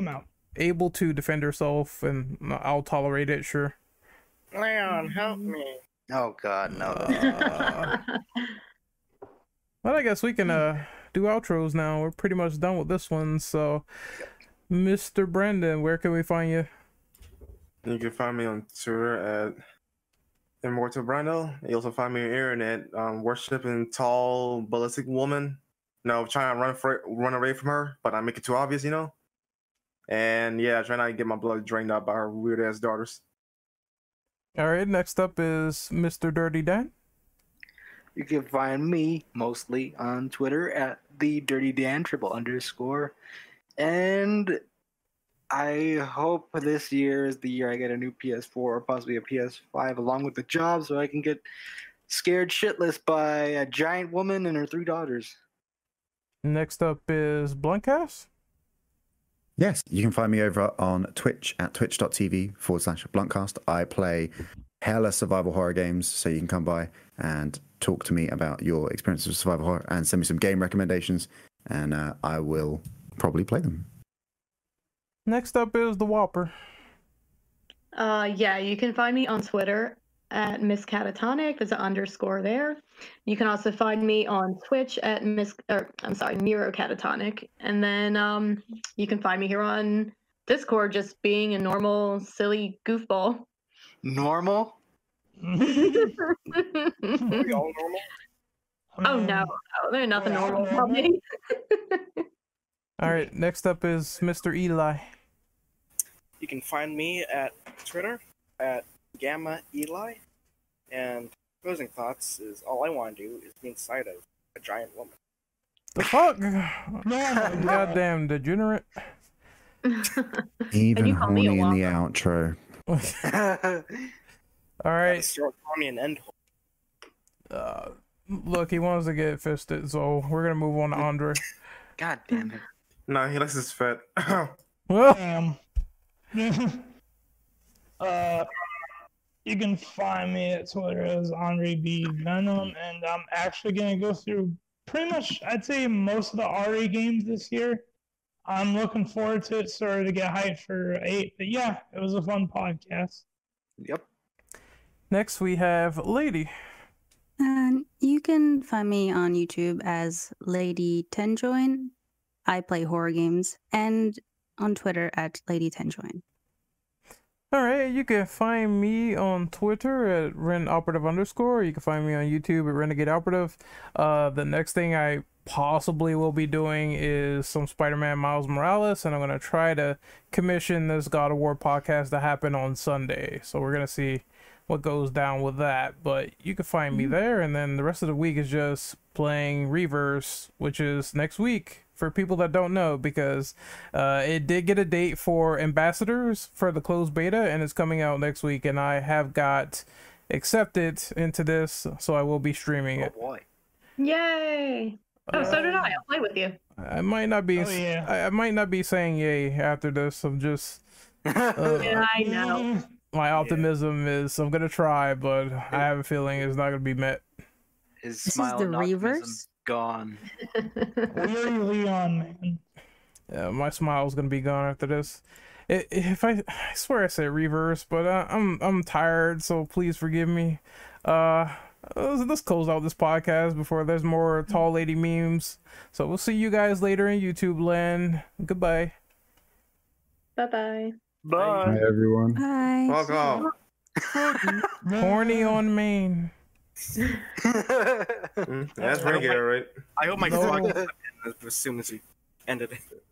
able to defend herself, and I'll tolerate it. Sure. Leon, help me. Oh God, no! Well, I guess we can do outros now. We're pretty much done with this one. So, Mr. Brendan, where can we find you? You can find me on Twitter at ImmortalBrando. You also find me on internet worshiping tall, ballistic woman. No, trying to run away from her, but I make it too obvious, you know. And yeah, trying not to get my blood drained out by her weird ass daughters. All right, next up is Mr. Dirty Dan. You can find me mostly on Twitter at the Dirty Dan __. And I hope this year is the year I get a new PS4 or possibly a PS5 along with the job, so I can get scared shitless by a giant woman and her 3 daughters. Next up is Bluntcast. Yes, you can find me over on Twitch at twitch.tv/Bluntcast. I play hella survival horror games, so you can come by and talk to me about your experiences with survival horror and send me some game recommendations, and I will probably play them. Next up is The Whopper. Yeah, you can find me on Twitter at Miss Catatonic. There's an _ there. You can also find me on Twitch at Neurocatatonic. And then you can find me here on Discord, just being a normal, silly goofball. Normal? Are we all normal? Oh, no. There's nothing normal about me. All right. Next up is Mr. Eli. You can find me at Twitter at Gamma Eli, and closing thoughts is all I want to do is be inside of a giant woman. The fuck? Man, goddamn degenerate. Even horny in the outro. All right. Short, horny, and end. Look, he wants to get fisted, so we're gonna move on to Andre. God damn it! No, he likes his fit. Well, damn. You can find me at Twitter as Andre B. Venom, and I'm actually going to go through pretty much, I'd say, most of the RE games this year. I'm looking forward to it. Sorry to get hyped for 8, but yeah, it was a fun podcast. Yep. Next we have Lady. You can find me on YouTube as Lady Tenjoin. I play horror games, and on Twitter at Lady Tenjoin. Alright, you can find me on Twitter at RenOperative_. You can find me on YouTube at RenegadeOperative. The next thing I possibly will be doing is some Spider-Man Miles Morales, and I'm going to try to commission this God of War podcast to happen on Sunday. So we're going to see what goes down with that. But you can find me there, and then the rest of the week is just playing Re:Verse, which is next week. For people that don't know, because it did get a date for ambassadors for the closed beta, and it's coming out next week, and I have got accepted into this, so I will be streaming it. Oh boy. Yay. Oh, so did I. I'll play with you. I might not be I might not be saying yay after this. I'm just yeah, I know. My optimism is I'm gonna try, but I have a feeling it's not gonna be met. His smile is the Re:Verse? Gone. Really, Leon, man. Yeah, my smile's gonna be gone after this. I swear I said Re:Verse, but I'm tired, so please forgive me. Let's close out this podcast before there's more tall lady memes. So we'll see you guys later in YouTube land. Goodbye. Bye-bye. Bye. Bye, everyone. Bye. Welcome. Horny on Maine. That's regular, right? I hope my clock as soon as he ended it.